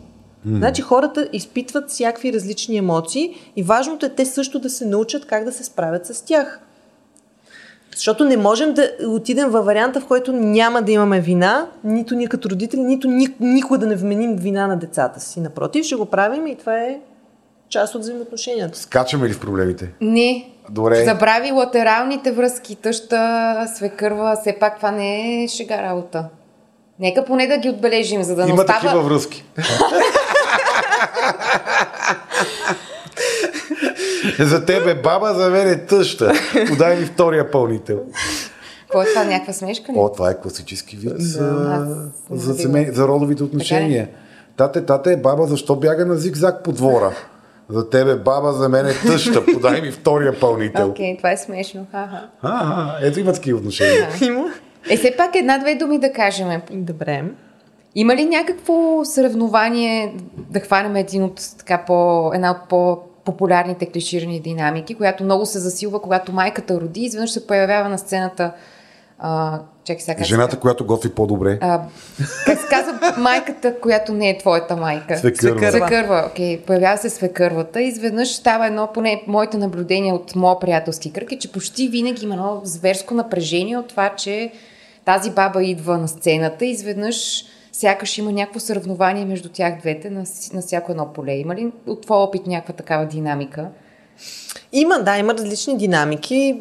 Значи хората изпитват всякакви различни емоции и важното е те също да се научат как да се справят с тях. Защото не можем да отидем във варианта, в който няма да имаме вина, нито ние като родители, нито никога да не вменим вина на децата си. Напротив, ще го правим и това е част от взаимоотношенията. Скачаме ли в проблемите? Не. Добре. Забрави латералните връзки, тъща, свекърва, все пак това не е шега работа. Нека поне да ги отбележим, за да не остава... Има такива връзки. За тебе баба, за мен е тъща. Подай ми втория пълнител. Какво е това? Някаква смешка? О, това е класически вид за родовите отношения. Тате е баба, защо бяга на зигзаг по двора? За тебе баба, за мен е тъща. Подай ми втория пълнител. Окей, това е смешно. Ето има такива отношения. Има. Е, все пак една-две думи да кажем. Добре. Има ли някакво съревнование да хванем една от по-популярните клиширани динамики, която много се засилва, когато майката роди и изведнъж се появява на сцената жената, която готви по-добре. Как се казва майката, която не е твоята майка? Свекърва. Окей, появява се свекървата и изведнъж става едно, поне моите наблюдения от моя приятелски кръг е, че почти винаги има едно зверско напрежение от това, че тази баба идва на сцената и изведнъж сякаш има някакво съревнование между тях двете на всяко едно поле. Има ли от твой опит някаква такава динамика? Има различни динамики.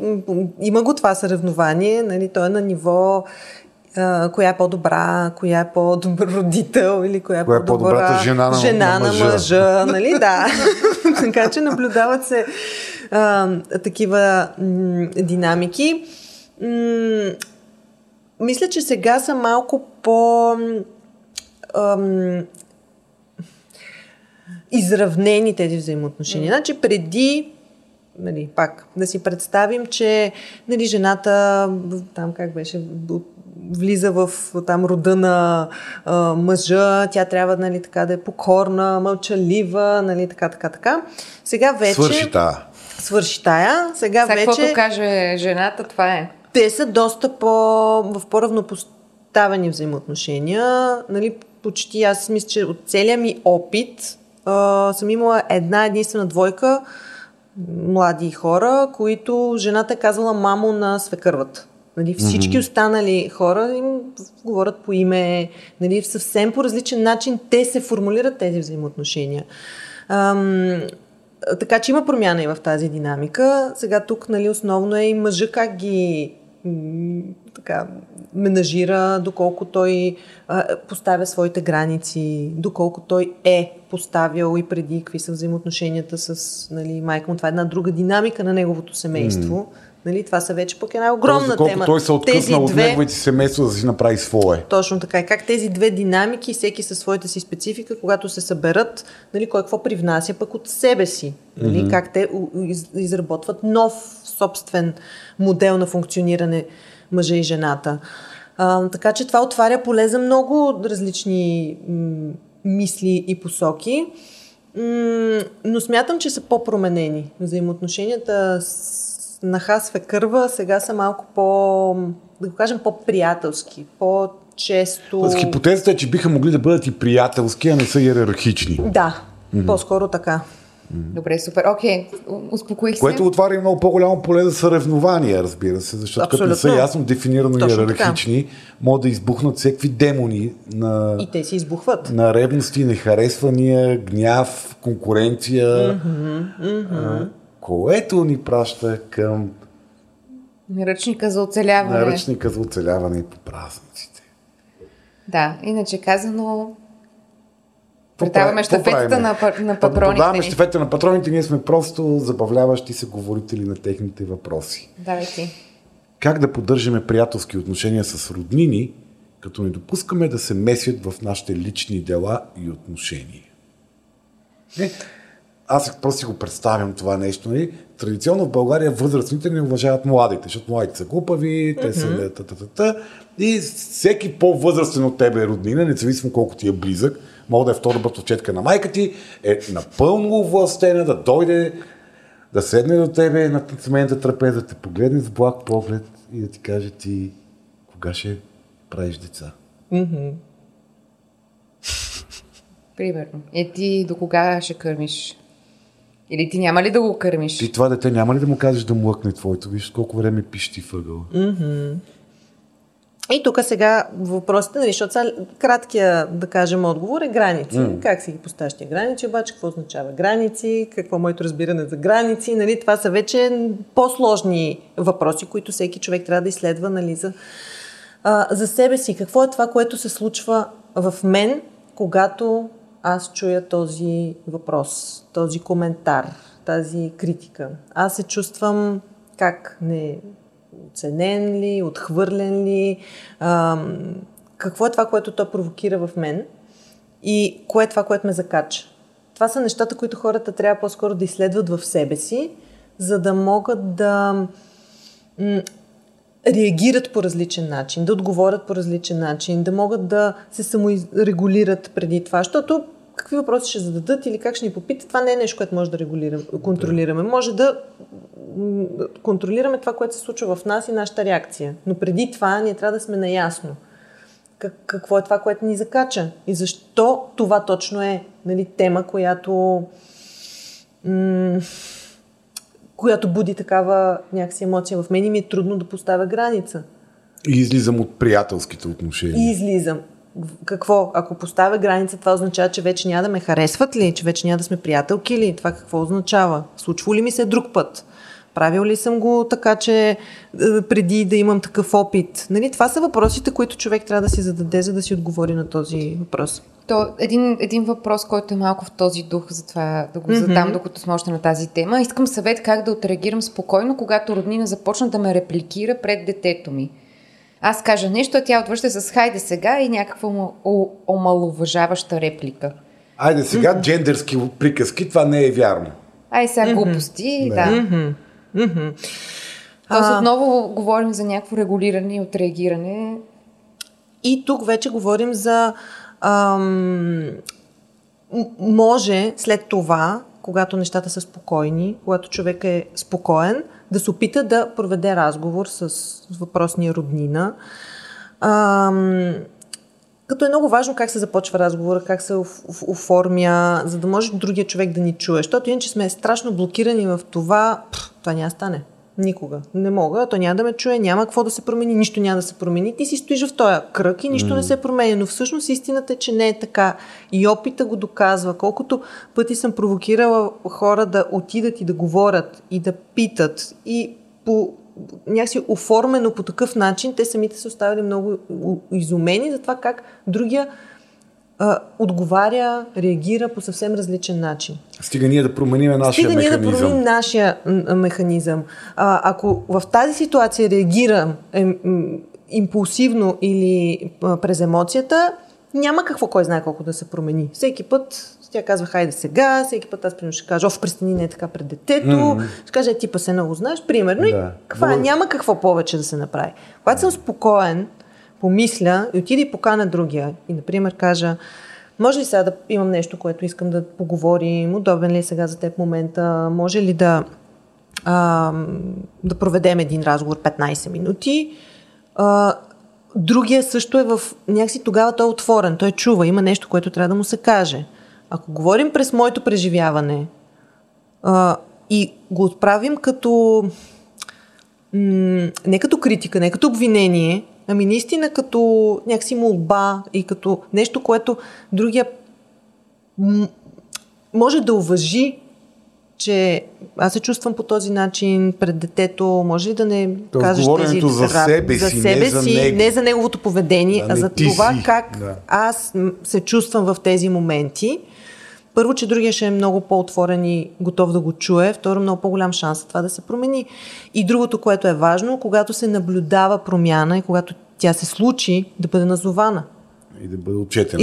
Има го това съревнование, нали, то е на ниво коя е по-добра, коя е по-добър родител или коя е по-добрата жена на мъжа. Нали, да. Така че наблюдават се такива динамики. Мисля, че сега са малко по... изравнени тези взаимоотношения. Значи преди, нали, пак да си представим, че, нали, жената там как беше, влиза в там рода на мъжа, тя трябва, нали, така да е покорна, мълчалива, нали, така. Сега вече... Свърши тая. Сега вече... Каквото каже жената, това е. Те са доста в по-равнопоставени взаимоотношения. Нали, почти аз мисля, че от целия ми опит съм имала една единствена двойка млади хора, които жената е казала мамо на свекървата. Нали, всички останали хора им говорят по име, нали, в съвсем по различен начин те се формулират тези взаимоотношения. Така че има промяна и в тази динамика. Сега тук, нали, основно е и мъжа как ги така менажира, доколко той поставя своите граници, доколко той е поставял и преди какви са взаимоотношенията с, нали, майка му. Това е една друга динамика на неговото семейство. Нали, това са вече пък една огромна тема. Той се откъсна от неговите семейства, да си направи свое. Точно така. И как тези две динамики, всеки със своята си специфика, когато се съберат, нали, кой какво привнася пък от себе си. Нали, как те изработват нов собствен модел на функциониране мъжа и жената. Така че това отваря поле за много различни мисли и посоки. Но смятам, че са по-променени. Взаимоотношенията на свекърва сега са малко по, да го кажем, по-приятелски, по-често... Хипотезата е, че биха могли да бъдат и приятелски, а не са иерархични. Да, по-скоро така. Добре, супер. Окей, успокоих се. Което отваря много по-голямо поле за съревнования, разбира се, защото като не са ясно дефинирано иерархични, могат да избухнат всякакви демони на... И те се избухват. На ревности, нехаресвания, гняв, конкуренция... Което ни праща към наръчника за оцеляване и по празниците. Да, иначе казано, предаваме щафетата на патроните. Предаваме щафетата на патроните, ние сме просто забавляващи се говорители на техните въпроси. Давайте. Как да поддържаме приятелски отношения с роднини, като не допускаме да се месят в нашите лични дела и отношения? Аз просто си го представям това нещо. Нали? Традиционно в България възрастните не уважават младите, защото младите са глупави, те са и всеки по-възрастен от тебе е роднина, независимо колко ти е близък, може да е втора братовчетка на майка ти, е напълно овластена да дойде, да седне до тебе на семейната трапеза, да те погледне с благ поглед и да ти каже ти кога ще правиш деца. Примерно. Е, ти до кога ще кърмиш? Или ти няма ли да го кърмиш? Ти това дете няма ли да му кажеш да млъкне твоето? Виж колко време пише ти въгъла. И тук сега въпросите, защото краткия, да кажем, отговор е граници. Как си ги поставяш тия граници, обаче какво означава граници, какво е моето разбиране за граници, нали? Това са вече по-сложни въпроси, които всеки човек трябва да изследва, нали, за себе си. Какво е това, което се случва в мен, когато аз чуя този въпрос, този коментар, тази критика. Аз се чувствам как, не оценен ли, отхвърлен ли, какво е това, което той провокира в мен и кое е това, което ме закача. Това са нещата, които хората трябва по-скоро да изследват в себе си, за да могат да реагират по различен начин, да отговорят по различен начин, да могат да се саморегулират преди това, защото какви въпроси ще зададат или как ще ни попитат, това не е нещо, което може да контролираме. Може да контролираме това, което се случва в нас и нашата реакция. Но преди това ние трябва да сме наясно какво е това, което ни закача и защо това точно е, нали, тема, която буди такава някакси емоция в мен и ми е трудно да поставя граница. И излизам от приятелските отношения. И излизам. Какво? Ако поставя граница, това означава, че вече няма да ме харесват ли? Че вече няма да сме приятелки ли? Това какво означава? Случва ли ми се друг път? Правил ли съм го така, че преди да имам такъв опит? Нали? Това са въпросите, които човек трябва да си зададе, за да си отговори на този въпрос. То един въпрос, който е малко в този дух, затова да го задам, докато сме още на тази тема. Искам съвет как да отреагирам спокойно, когато роднина започна да ме репликира пред детето ми. Аз кажа нещо, а тя отвръща с хайде сега и някаква омалуважаваща реплика. Айде сега, джендерски приказки, това не е вярно. Ай сега глупости, да. Тоест отново говорим за някакво регулиране и отреагиране. И тук вече говорим за може след това, когато нещата са спокойни, когато човек е спокоен, да се опита да проведе разговор с въпросния роднина. Като е много важно как се започва разговора, как се оформя, за да може другия човек да ни чуе. Защото иначе сме страшно блокирани в това, това няма стане. Никога. Не мога, то няма да ме чуе, няма какво да се промени, нищо няма да се промени. Ти си стоиш в този кръг и нищо не се променя. Но всъщност истината е, че не е така. И опита го доказва. Колкото пъти съм провокирала хора да отидат и да говорят и да питат и по някакси оформено по такъв начин, те самите са оставили много изумени за това как другия отговаря, реагира по съвсем различен начин. Стига ние да променим нашия механизъм. Ако в тази ситуация реагирам импулсивно или през емоцията, няма какво кой знае колко да се промени. Всеки път тя казва хайде сега, всеки път аз примерно ще кажа оф, престани, не е така пред детето, ще кажа ти па се много знаеш, примерно, да. Няма какво повече да се направи. Когато съм спокоен, помисля и отида и покана другия и, например, кажа може ли сега да имам нещо, което искам да поговорим, удобен ли е сега за теб момента, може ли да проведем един разговор 15 минути. Другия също е в някакси тогава той е отворен, той чува, има нещо, което трябва да му се каже. Ако говорим през моето преживяване и го отправим като не като критика, не като обвинение, ами наистина като някакси молба и като нещо, което другия може да уважи, че аз се чувствам по този начин пред детето, може ли да не кажеш тези за себе си, не за неговото поведение, а за това как аз се чувствам в тези моменти. Първо, че другия ще е много по-отворен и готов да го чуе. Второ, много по-голям шанс това да се промени. И другото, което е важно, когато се наблюдава промяна и когато тя се случи, да бъде назована. И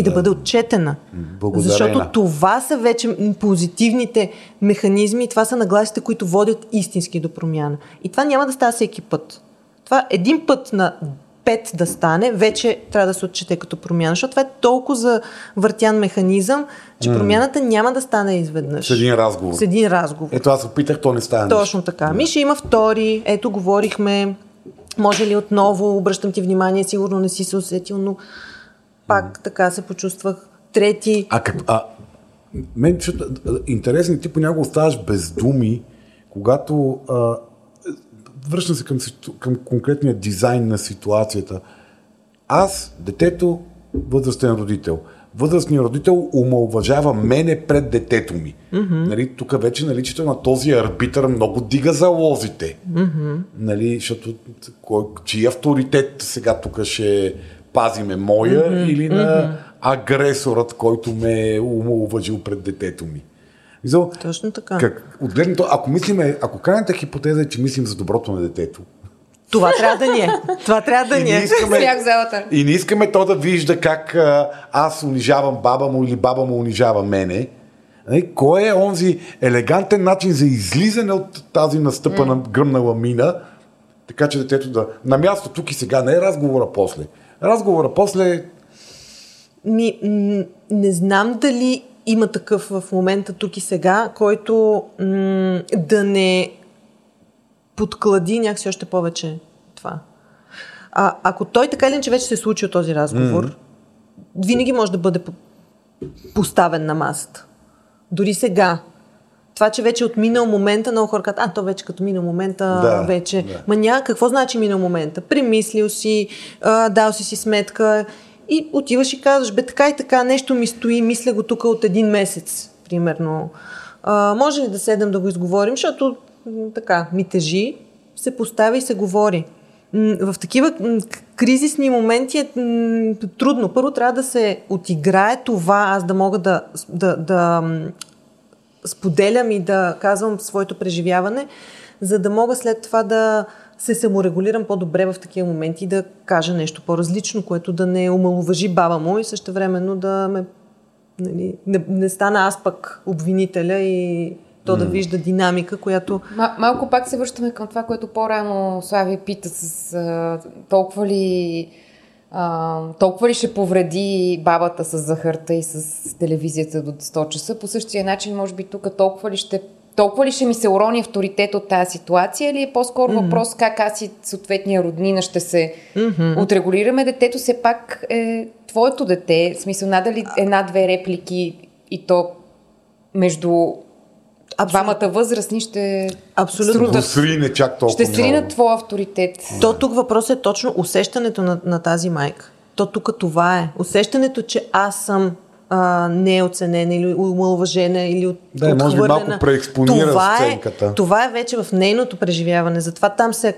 да бъде отчетена. Благодарена. Защото това са вече позитивните механизми и това са нагласите, които водят истински до промяна. И това няма да става всеки път. Това един път на 5 да стане, вече трябва да се отчете като промяна, защото това е толкова завъртян механизъм, че промяната няма да стане изведнъж. С един разговор. Ето аз опитах, то не стане. Точно така. Да. Миша има втори, ето говорихме, може ли отново, обръщам ти внимание, сигурно не си се усетил, но пак така се почувствах. Трети. Интересно, ти понякога оставаш без думи, когато връщам се към конкретния дизайн на ситуацията. Аз, детето, възрастен родител. Възрастният родител омалважава мене пред детето ми. Нали, тук вече наличието на този арбитър много дига залозите. Нали, защото чий авторитет сега тук ще пазиме, моя или на агресорът, който ме е омалважил пред детето ми. Точно така. Ако крайната хипотеза е, че мислим за доброто на детето. Това трябва да ни е. И не искаме то да вижда как аз унижавам баба му или баба му унижава мене. Кой е онзи елегантен начин за излизане от тази настъпана гръмнала мина, Така че детето да... На място тук и сега, не е разговора после. Разговора после... Не знам дали има такъв в момента тук и сега, който да не подклади някакси още повече това. Ако той така или иначе вече се е случил този разговор, винаги може да бъде поставен на масата. Дори сега. Това, че вече е отминал момента, много хора казват, то вече като минал момента, вече. Да. Ма няма, какво значи минал момента? Премислил си, дал си сметка и отиваш и казваш, бе, така и така, нещо ми стои, мисля го тук от един месец, примерно. Може ли да седнем да го изговорим, защото така, ми тежи, се поставя и се говори. В такива кризисни моменти е трудно. Първо трябва да се отиграе това, аз да мога да споделям и да казвам своето преживяване, за да мога след това да се саморегулирам по-добре в такива моменти и да кажа нещо по-различно, което да не омаловажи баба му и същевременно да ме... Нали, не стана аз пък обвинителя и то да вижда динамика, която... Малко пак се връщаме към това, което по-рано Слави пита с толкова ли ще повреди бабата с захарта и с телевизията до 100 часа. По същия начин, може би тук толкова ли ще ми се урони авторитет от тази ситуация или е по-скоро въпрос как аз и съответния роднина ще се отрегулираме. Детето все пак е твоето дете. В смисъл, надали една-две реплики и то между... Двамата възрастни ще сринат твой авторитет. То тук въпросът е точно усещането на тази майка. То тук това е. Усещането, че аз съм неоценена или омаловажена или отхвърлена. Да, може би малко преекспонира сценката. Това е вече в нейното преживяване. Затова там се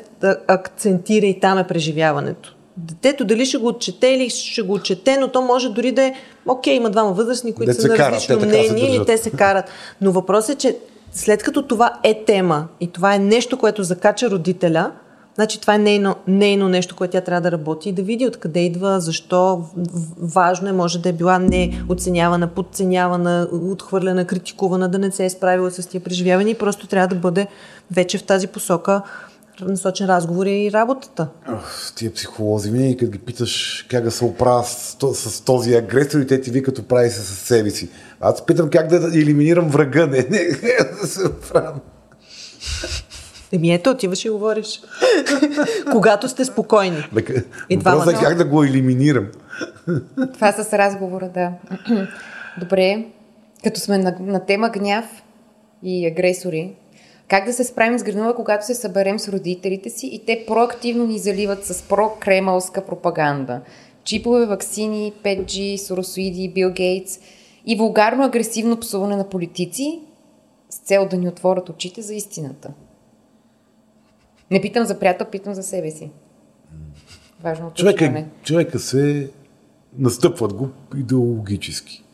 акцентира и там е преживяването. Детето дали ще го отчете или ще го отчете, но то може дори да е окей, има двама възрастни, които са на различно мнение или те се карат. Но въпросът е, че след като това е тема и това е нещо, което закача родителя, значи това е нейно нещо, което тя трябва да работи и да види откъде идва, защо важно е, може да е била неоценявана, подценявана, отхвърлена, критикувана, да не се е справила с тия преживявания и просто трябва да бъде вече в тази посока насочен разговор и работата. Тия психолози, винаги като ги питаш как да се оправя с този агресор и те ти викат оправи се с себе си. Аз питам как да елиминирам врага. Не да се оправя. Еми ето, отиваш и говориш. Когато сте спокойни. Въпросът е как да го елиминирам. Това с разговора, да. Добре, като сме на тема гняв и агресори, как да се справим с гръмнала, когато се съберем с родителите си и те проактивно ни заливат с прокремълска пропаганда. Чипове, ваксини, 5G, соросоиди, Бил Гейтс и вулгарно агресивно псуване на политици с цел да ни отворят очите за истината. Не питам за приятел, питам за себе си. Важно уточнение. Човека се настъпват го идеологически.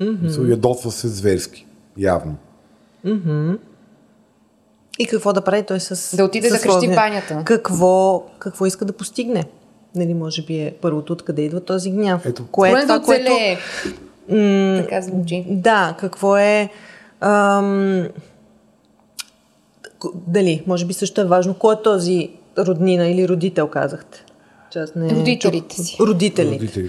Ядосва се зверски. Явно. И какво да прави той с... Да отиде да крещи банята. Какво иска да постигне? Нали, може би е първото, откъде идва този гняв. Кое е това, което... Така звучи. Да, какво е... Дали, може би също е важно. Кой е този роднина или родител, казахте? Родителите.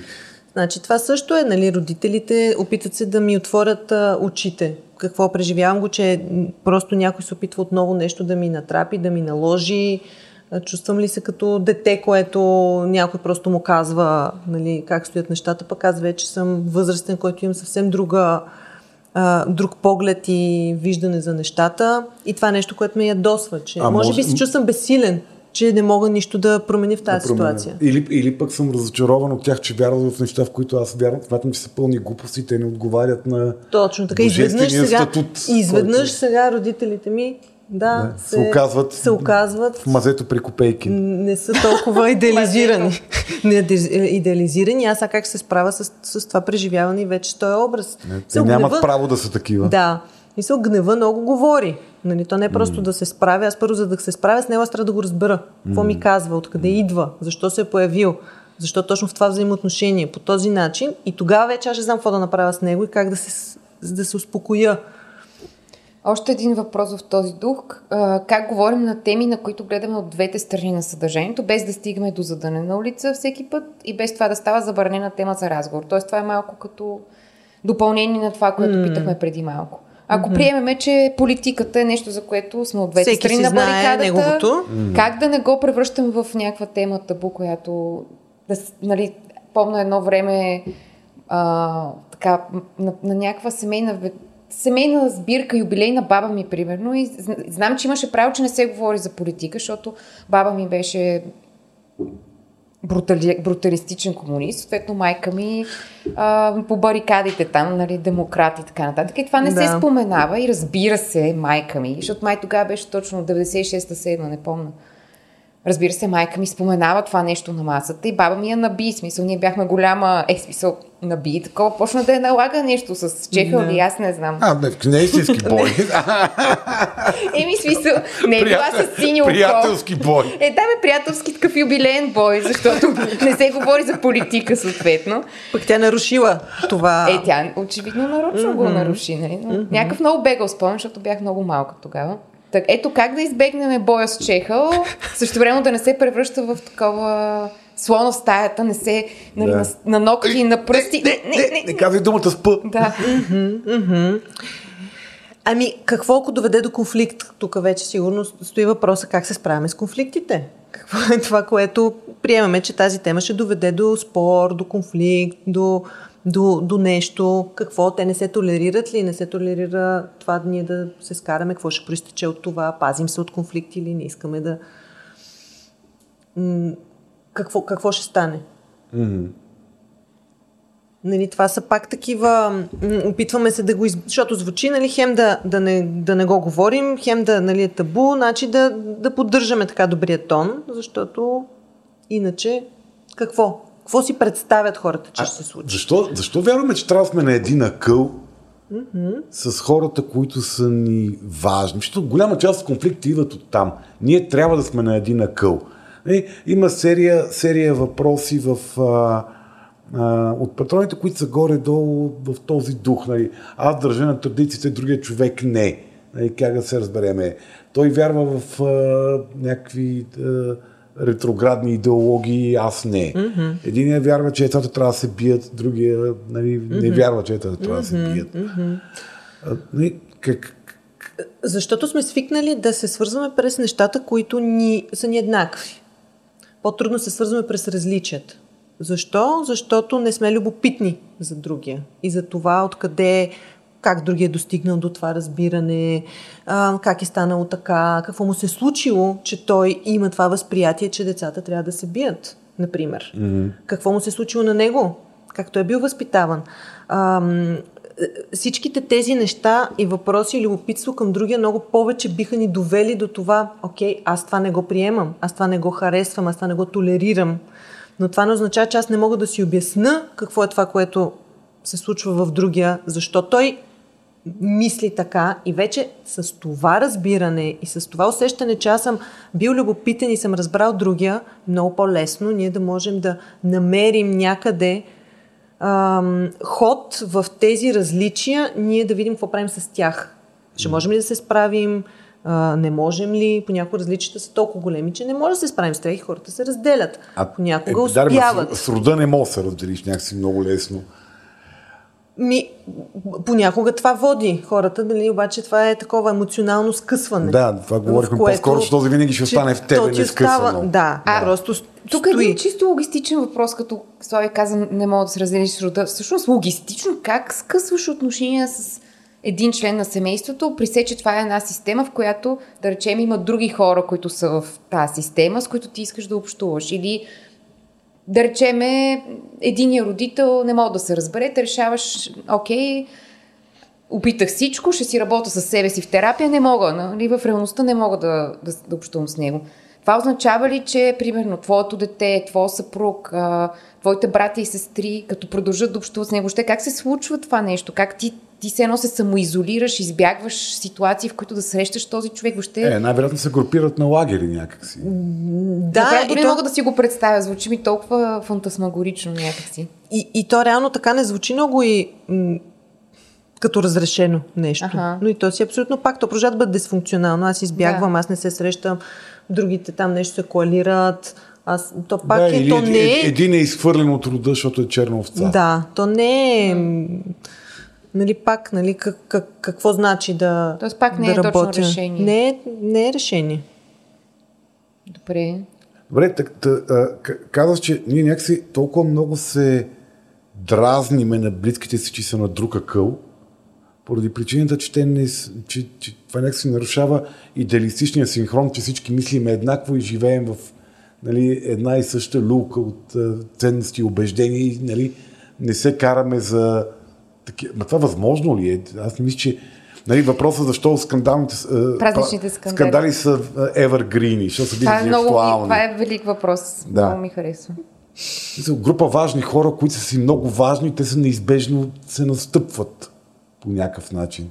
Значи това също е, нали, родителите опитат се да ми отворят очите. Какво преживявам го, че просто някой се опитва отново нещо да ми натрапи, да ми наложи. Чувствам ли се като дете, което някой просто му казва, нали, как стоят нещата, пък аз вече съм възрастен, който имам съвсем друг поглед и виждане за нещата. И това е нещо, което ме ядосва, че може би се чувствам безсилен, че не мога нищо да променя в тази ситуация. Или пък съм разочарован от тях, че вярват в неща, в които аз вярвам. Смятам, че са пълни глупости, те не отговарят на божествения статут. Изведнъж сега родителите ми се оказват в мазето при копейки. Не са толкова идеализирани. Аз как се справя с това преживяване и вече този образ? Те нямат право да са такива. Да. Мисля, гнева много говори. Нали, то не е просто да се справя. Аз първо, за да се справя с него, аз трябва да го разбера. Какво ми казва, откъде идва, защо се е появил, защо точно в това взаимоотношение, по този начин. И тогава вече аз ще знам какво да направя с него и как да се успокоя. Още един въпрос в този дух. Как говорим на теми, на които гледаме от двете страни на съдържанието, без да стигаме до задънена улица всеки път и без това да става забранена тема за разговор? Тоест това е малко като допълнение на това, което питахме преди малко. Ако приемеме, че политиката е нещо, за което сме от двете страни на барикадата, как да не го превръщаме в някаква тема табу, която, нали, помня едно време така, на някаква семейна сбирка, юбилейна баба ми, примерно, и знам, че имаше право, че не се говори за политика, защото баба ми беше бруталистичен комунист, съответно майка ми по барикадите там, нали, демократи и така нататък. И това не се споменава и разбира се, майка ми, защото май тогава беше точно 96-7, не помня. Разбира се, майка ми споменава това нещо на масата и баба ми я наби, смисъл, ние бяхме голяма, смисъл, наби, такова, почна да я налага нещо с чехъл или аз не знам. Не е истински бой. Еми, смисъл, не е била с синьо окол. Приятелски бой. Да, бе, приятелски такъв юбилеен бой, защото не се говори за политика, съответно. Пък тя нарушила това. Тя очевидно нарочно го наруши, нали? Някакъв много бегал спомен, защото бях много малка тогава. Так, ето как да избегнем боя с чехъл, също време да не се превръща в такова слон в стаята, не се на нокти, на пръсти. Не казвай думата с П. Да. Ами, какво ако доведе до конфликт? Тук вече сигурно стои въпроса как се справяме с конфликтите. Какво е това, което приемаме, че тази тема ще доведе до спор, до конфликт, до нещо, какво те не се толерират ли, не се толерира това ние да се скараме, какво ще произтече от това, пазим се от конфликти или не искаме да... Какво ще стане? Нали, това са пак такива... Опитваме се да го... Защото звучи, нали, хем да не го говорим, хем да, нали, е табу, значи да поддържаме така добрия тон, защото иначе какво? Какво си представят хората, че ще се случи? Защо вярваме, че трябва да сме на един акъл с хората, които са ни важни? Защото голяма част от конфликти идват от там. Ние трябва да сме на един акъл. Има серия въпроси от патроните, които са горе-долу в този дух. Нали? Аз държа на традициите, другия човек не. Нали? Как да се разбереме? Той вярва в някакви... ретроградни идеологии, аз не. Единият вярва, че етата трябва да се бият, другия, нали, не вярва, че етата трябва да се бият. Защото сме свикнали да се свързваме през нещата, които са ни еднакви. По-трудно се свързваме през различията. Защо? Защото не сме любопитни за другия. И за това откъде, как другия е достигнал до това разбиране, как е станало така, какво му се е случило, че той има това възприятие, че децата трябва да се бият, например. Какво му се е случило на него, как той е бил възпитаван. Всичките тези неща и въпроси и любопитство към другия много повече биха ни довели до това, окей, аз това не го приемам, аз това не го харесвам, аз това не го толерирам. Но това не означава, че аз не мога да си обясна какво е това, което се случва в другия, защо той мисли така и вече с това разбиране и с това усещане, че аз съм бил любопитен и съм разбрал другия, много по-лесно ние да можем да намерим някъде ход в тези различия, ние да видим какво правим с тях. Ще можем ли да се справим, не можем ли, понякога различията са толкова големи, че не може да се справим с тях и хората се разделят. Понякога успяват. С рода не може да се разделиш някакси много лесно. Понякога това води хората, дали, обаче това е такова емоционално скъсване. Да, това говорихме по-скоро, че този винаги ще остане в тебе не скъсвано. Да, просто тук стои. Тук е един чисто логистичен въпрос, като Слави каза, не мога да се разделиш с рода. Всъщност логистично как скъсваш отношения с един член на семейството, при все, че това е една система, в която, да речем, има други хора, които са в тази система, с които ти искаш да общуваш или... Да речеме, единия родител не мога да се разбере, те решаваш, окей, опитах всичко, ще си работя със себе си в терапия, не мога, нали, в реалността не мога да общувам с него. Това означава ли, че, примерно, твоето дете, твой съпруг, твоите братя и сестри, като продължат да общуват с него, ще как се случва това нещо? Как ти се едно се самоизолираш, избягваш ситуации, в които да срещаш този човек? Въобще... Най-вероятно се групират на лагери някакси. Да, и не мога да си го представя. Звучи ми толкова фантасмагорично някакси. И то реално така не звучи много и като разрешено нещо. Аха. Но и то си абсолютно пак, то продължава да бъде дисфункционално. Аз избягвам, да. Аз не се срещам, другите там нещо се коалират. Аз, то пак да, е, то не е... Един е изхвърлен от рода, защото е черна овца. Да, то не е... Нали, пак, нали, какво значи да работя? Тоест пак не да е точно решение. Не е решение. Добре. Добре, казваш, че ние някакси толкова много се дразниме на близките си, че са на друг акъл, поради причината, че, че това някакси нарушава идеалистичния синхрон, че всички мислим еднакво и живеем в, нали, една и съща люлка от ценности и убеждения и, нали, не се караме за... Ма това възможно ли е? Аз не мисля, че... Нали, въпросът защо скандали са evergreen, защото са били актуални. Това е велик въпрос. Да. Много ми харесва. Група важни хора, които са си много важни, те са неизбежно се настъпват по някакъв начин.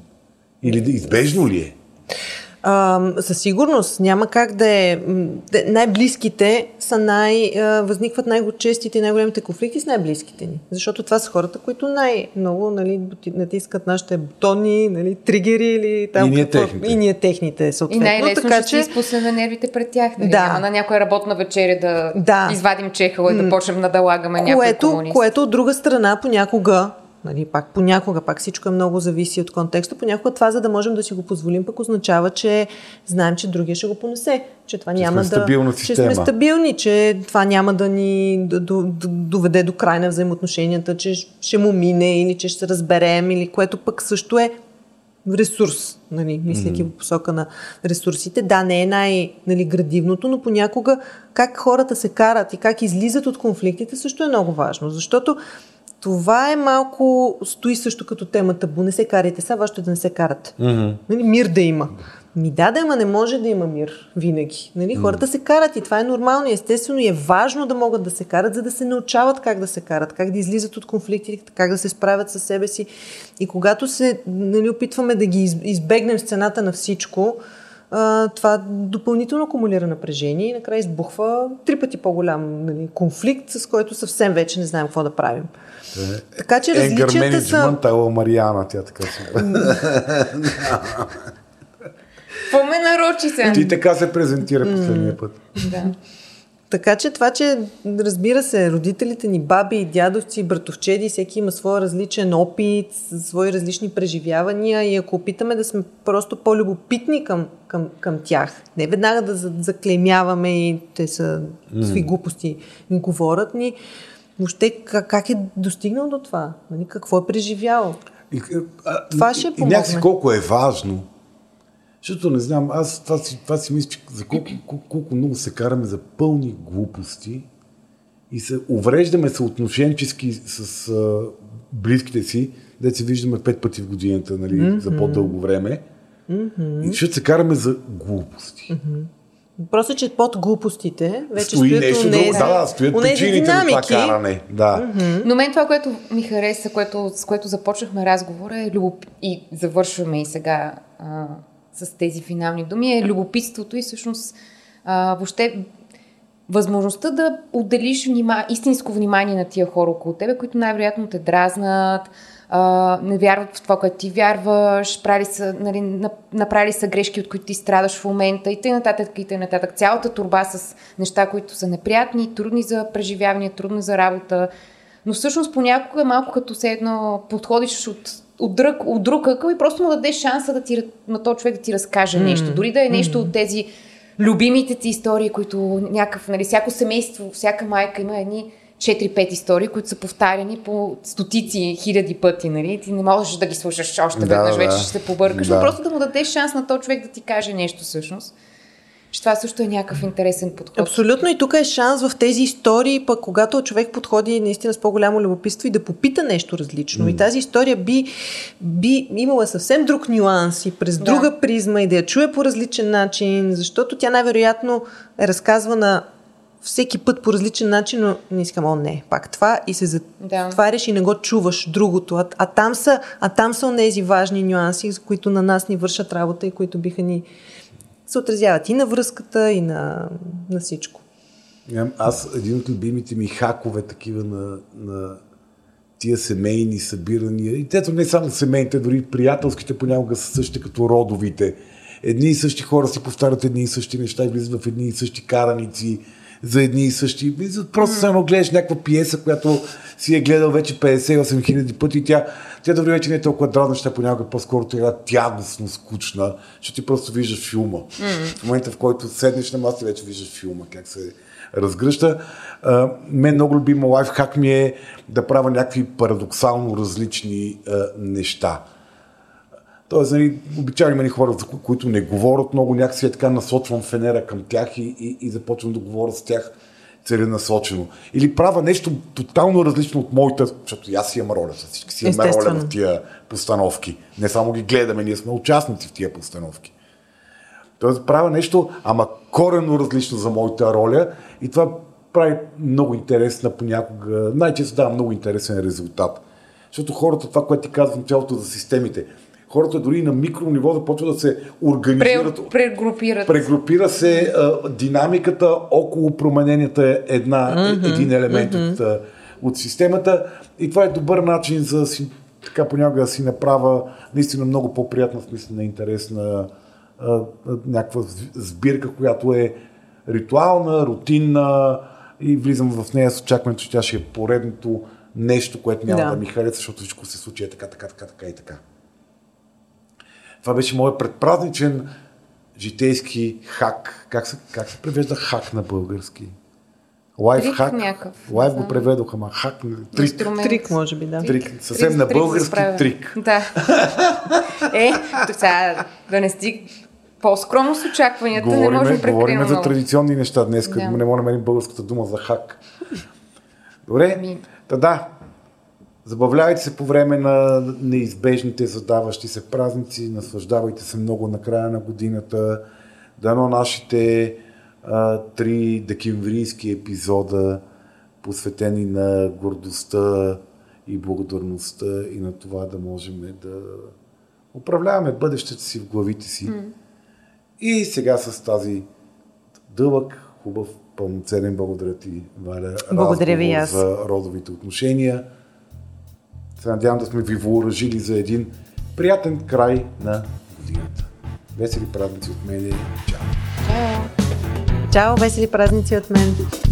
Или неизбежно ли е? Със сигурност няма как да е. Най-близките са възникват най-честите и най-големите конфликти с най-близките ни. Защото това са хората, които най-много, нали, натискат нашите бутони, нали, тригери или там. И ние техните, съответно. И най-лесно така, ще си изпуснем нервите пред тях. Нали? Да. Няма на някоя работна вечеря да извадим чехъла и да почнем да налагаме някой комунист. Което от друга страна понякога, нали, пак всичко е много зависи от контекста. Понякога това, за да можем да си го позволим, пък означава, че знаем, че другия ще го понесе, че това няма да... Че сме стабилни, че това няма да ни доведе до край на взаимоотношенията, че ще му мине или че ще се разберем, или което пък също е ресурс, нали, мислейки по посока на ресурсите. Да, не е най-градивното, но понякога как хората се карат и как излизат от конфликтите също е много важно, защото това е малко, стои също като тема табу. Не се карайте сега, вашето да не се карате. Нали, мир да има. Да, не може да има мир винаги. Нали, хората се карат и това е нормално. Естествено и е важно да могат да се карат, за да се научават как да се карат, как да излизат от конфликти, как да се справят със себе си. И когато се, нали, опитваме да ги избегнем с цената на всичко, това допълнително акумулира напрежение и накрая избухва 3 пъти по-голям, нали, конфликт, с който съвсем вече не знаем какво да правим. Така че различията са... Енгър менеджмент, Марияна, тя така си. Поме нарочи се. Ти така се презентира последния път. Да. Така че това, че разбира се, родителите ни, баби, дядовци, братовчеди, всеки има своя различен опит, свои различни преживявания и ако опитаме да сме просто по-любопитни към тях, не веднага да заклеймяваме и те са свои глупости, ни говорят ни, въобще как е достигнал до това, какво е преживял. Това ще помогне. И някакси колко е важно. Защото не знам, аз това си мисля, че за колко много се караме за пълни глупости и се увреждаме съотношенчески с близките си, де се виждаме 5 пъти в годината, нали, за по-дълго време. И защото се караме за глупости. Просто, че под глупостите вече стоят причините на това каране. Да. Но мен това, което ми хареса, с което започнахме разговора е и завършваме и сега с тези финални думи, е любопитството и всъщност въобще възможността да отделиш истинско внимание на тия хора около тебе, които най-вероятно те дразнат, не вярват в това, което ти вярваш, направили са грешки, от които ти страдаш в момента и т.н. Цялата турба с неща, които са неприятни, трудни за преживяване, трудни за работа. Но всъщност понякога е малко като все едно подходиш от друг акъл и просто му дадеш шанса на този човек да ти разкаже нещо. Дори да е нещо от тези любимите ти истории, които нали, всяко семейство, всяка майка има едни 4-5 истории, които са повтаряни по стотици, хиляди пъти. Нали? Ти не можеш да ги слушаш още веднъж, вече ще се побъркаш. Да. Но просто да му дадеш шанс на този човек да ти каже нещо всъщност. Че това също е някакъв интересен подход. Абсолютно, и тук е шанс в тези истории, пък когато човек подходи наистина с по-голямо любопитство и да попита нещо различно. И тази история би имала съвсем друг нюанс и през друга призма и да я чуе по различен начин, защото тя най-вероятно е разказвана всеки път по различен начин, но не искам, пак това и се затваряш и не го чуваш другото. А там са онези важни нюанси, които на нас ни вършат работа и които биха ни се отразяват и на връзката, и на всичко. Аз един от любимите ми хакове такива на тия семейни събирания. И тето не само семейните, дори приятелските понякога са същите като родовите. Едни и същи хора си повтарят едни и същи неща и влизат в едни и същи караници за едни и същи. Просто само гледаш някаква пиеса, която си е гледал вече 58 хиляди пъти и тя добре вече не е толкова дразнаща, понякога по-скоро тя тягостно скучна, защото ти просто виждаш филма. В момента, в който седнеш на маса, вече виждаш филма, как се разгръща. Мен много любима лайфхак ми е да правя някакви парадоксално различни неща. Тоест, нали, обичайно има ни хора, за които не говорят много, някакси е така насочвам фенера към тях и започвам да говоря с тях целенасочено. Или правя нещо тотално различно от моята, защото аз си имам роля, всички си имаме роля в тия постановки. Не само ги гледаме, ние сме участници в тия постановки. Тоест, правя нещо, ама коренно различно за моята роля и това прави много интересна понякога, най-често дава много интересен резултат. Защото хората, това, което ти казвам цялото за системите, хората дори на микрониво да почват да се организират. Прегрупира се динамиката около промененията един елемент от системата. И това е добър начин за така понякога да си направя наистина много по-приятна, смислена, интересна някаква сбирка, която е ритуална, рутинна и влизам в нея с очакването, че тя ще е поредното нещо, което няма да ми хареса, защото всичко се случи е така. Това беше моят предпразничен житейски хак. Как се превежда хак на български? Лайф хак. Лайф го преведоха, ама хак на трик. Трик, може би, да. Трик. Съвсем на български трик. Да. Сега да не стиг по-скромно с очакванията. Говориме, не можем прекалено. Говорим за традиционни неща днес, като не можем да намерим българската дума за хак. Добре? Да. Забавлявайте се по време на неизбежните задаващи се празници, наслаждавайте се много на края на годината. Дано нашите 3 декемврийски епизода, посветени на гордостта и благодарността и на това да можем да управляваме бъдещето си в главите си. И сега с тази дълъг, хубав, пълноценен, благодаря ти, Валя, разговор за родовите отношения. Се надявам да сме ви въоръжили за един приятен край на годината. Весели празници от мен. Чао! Чао, весели празници от мен!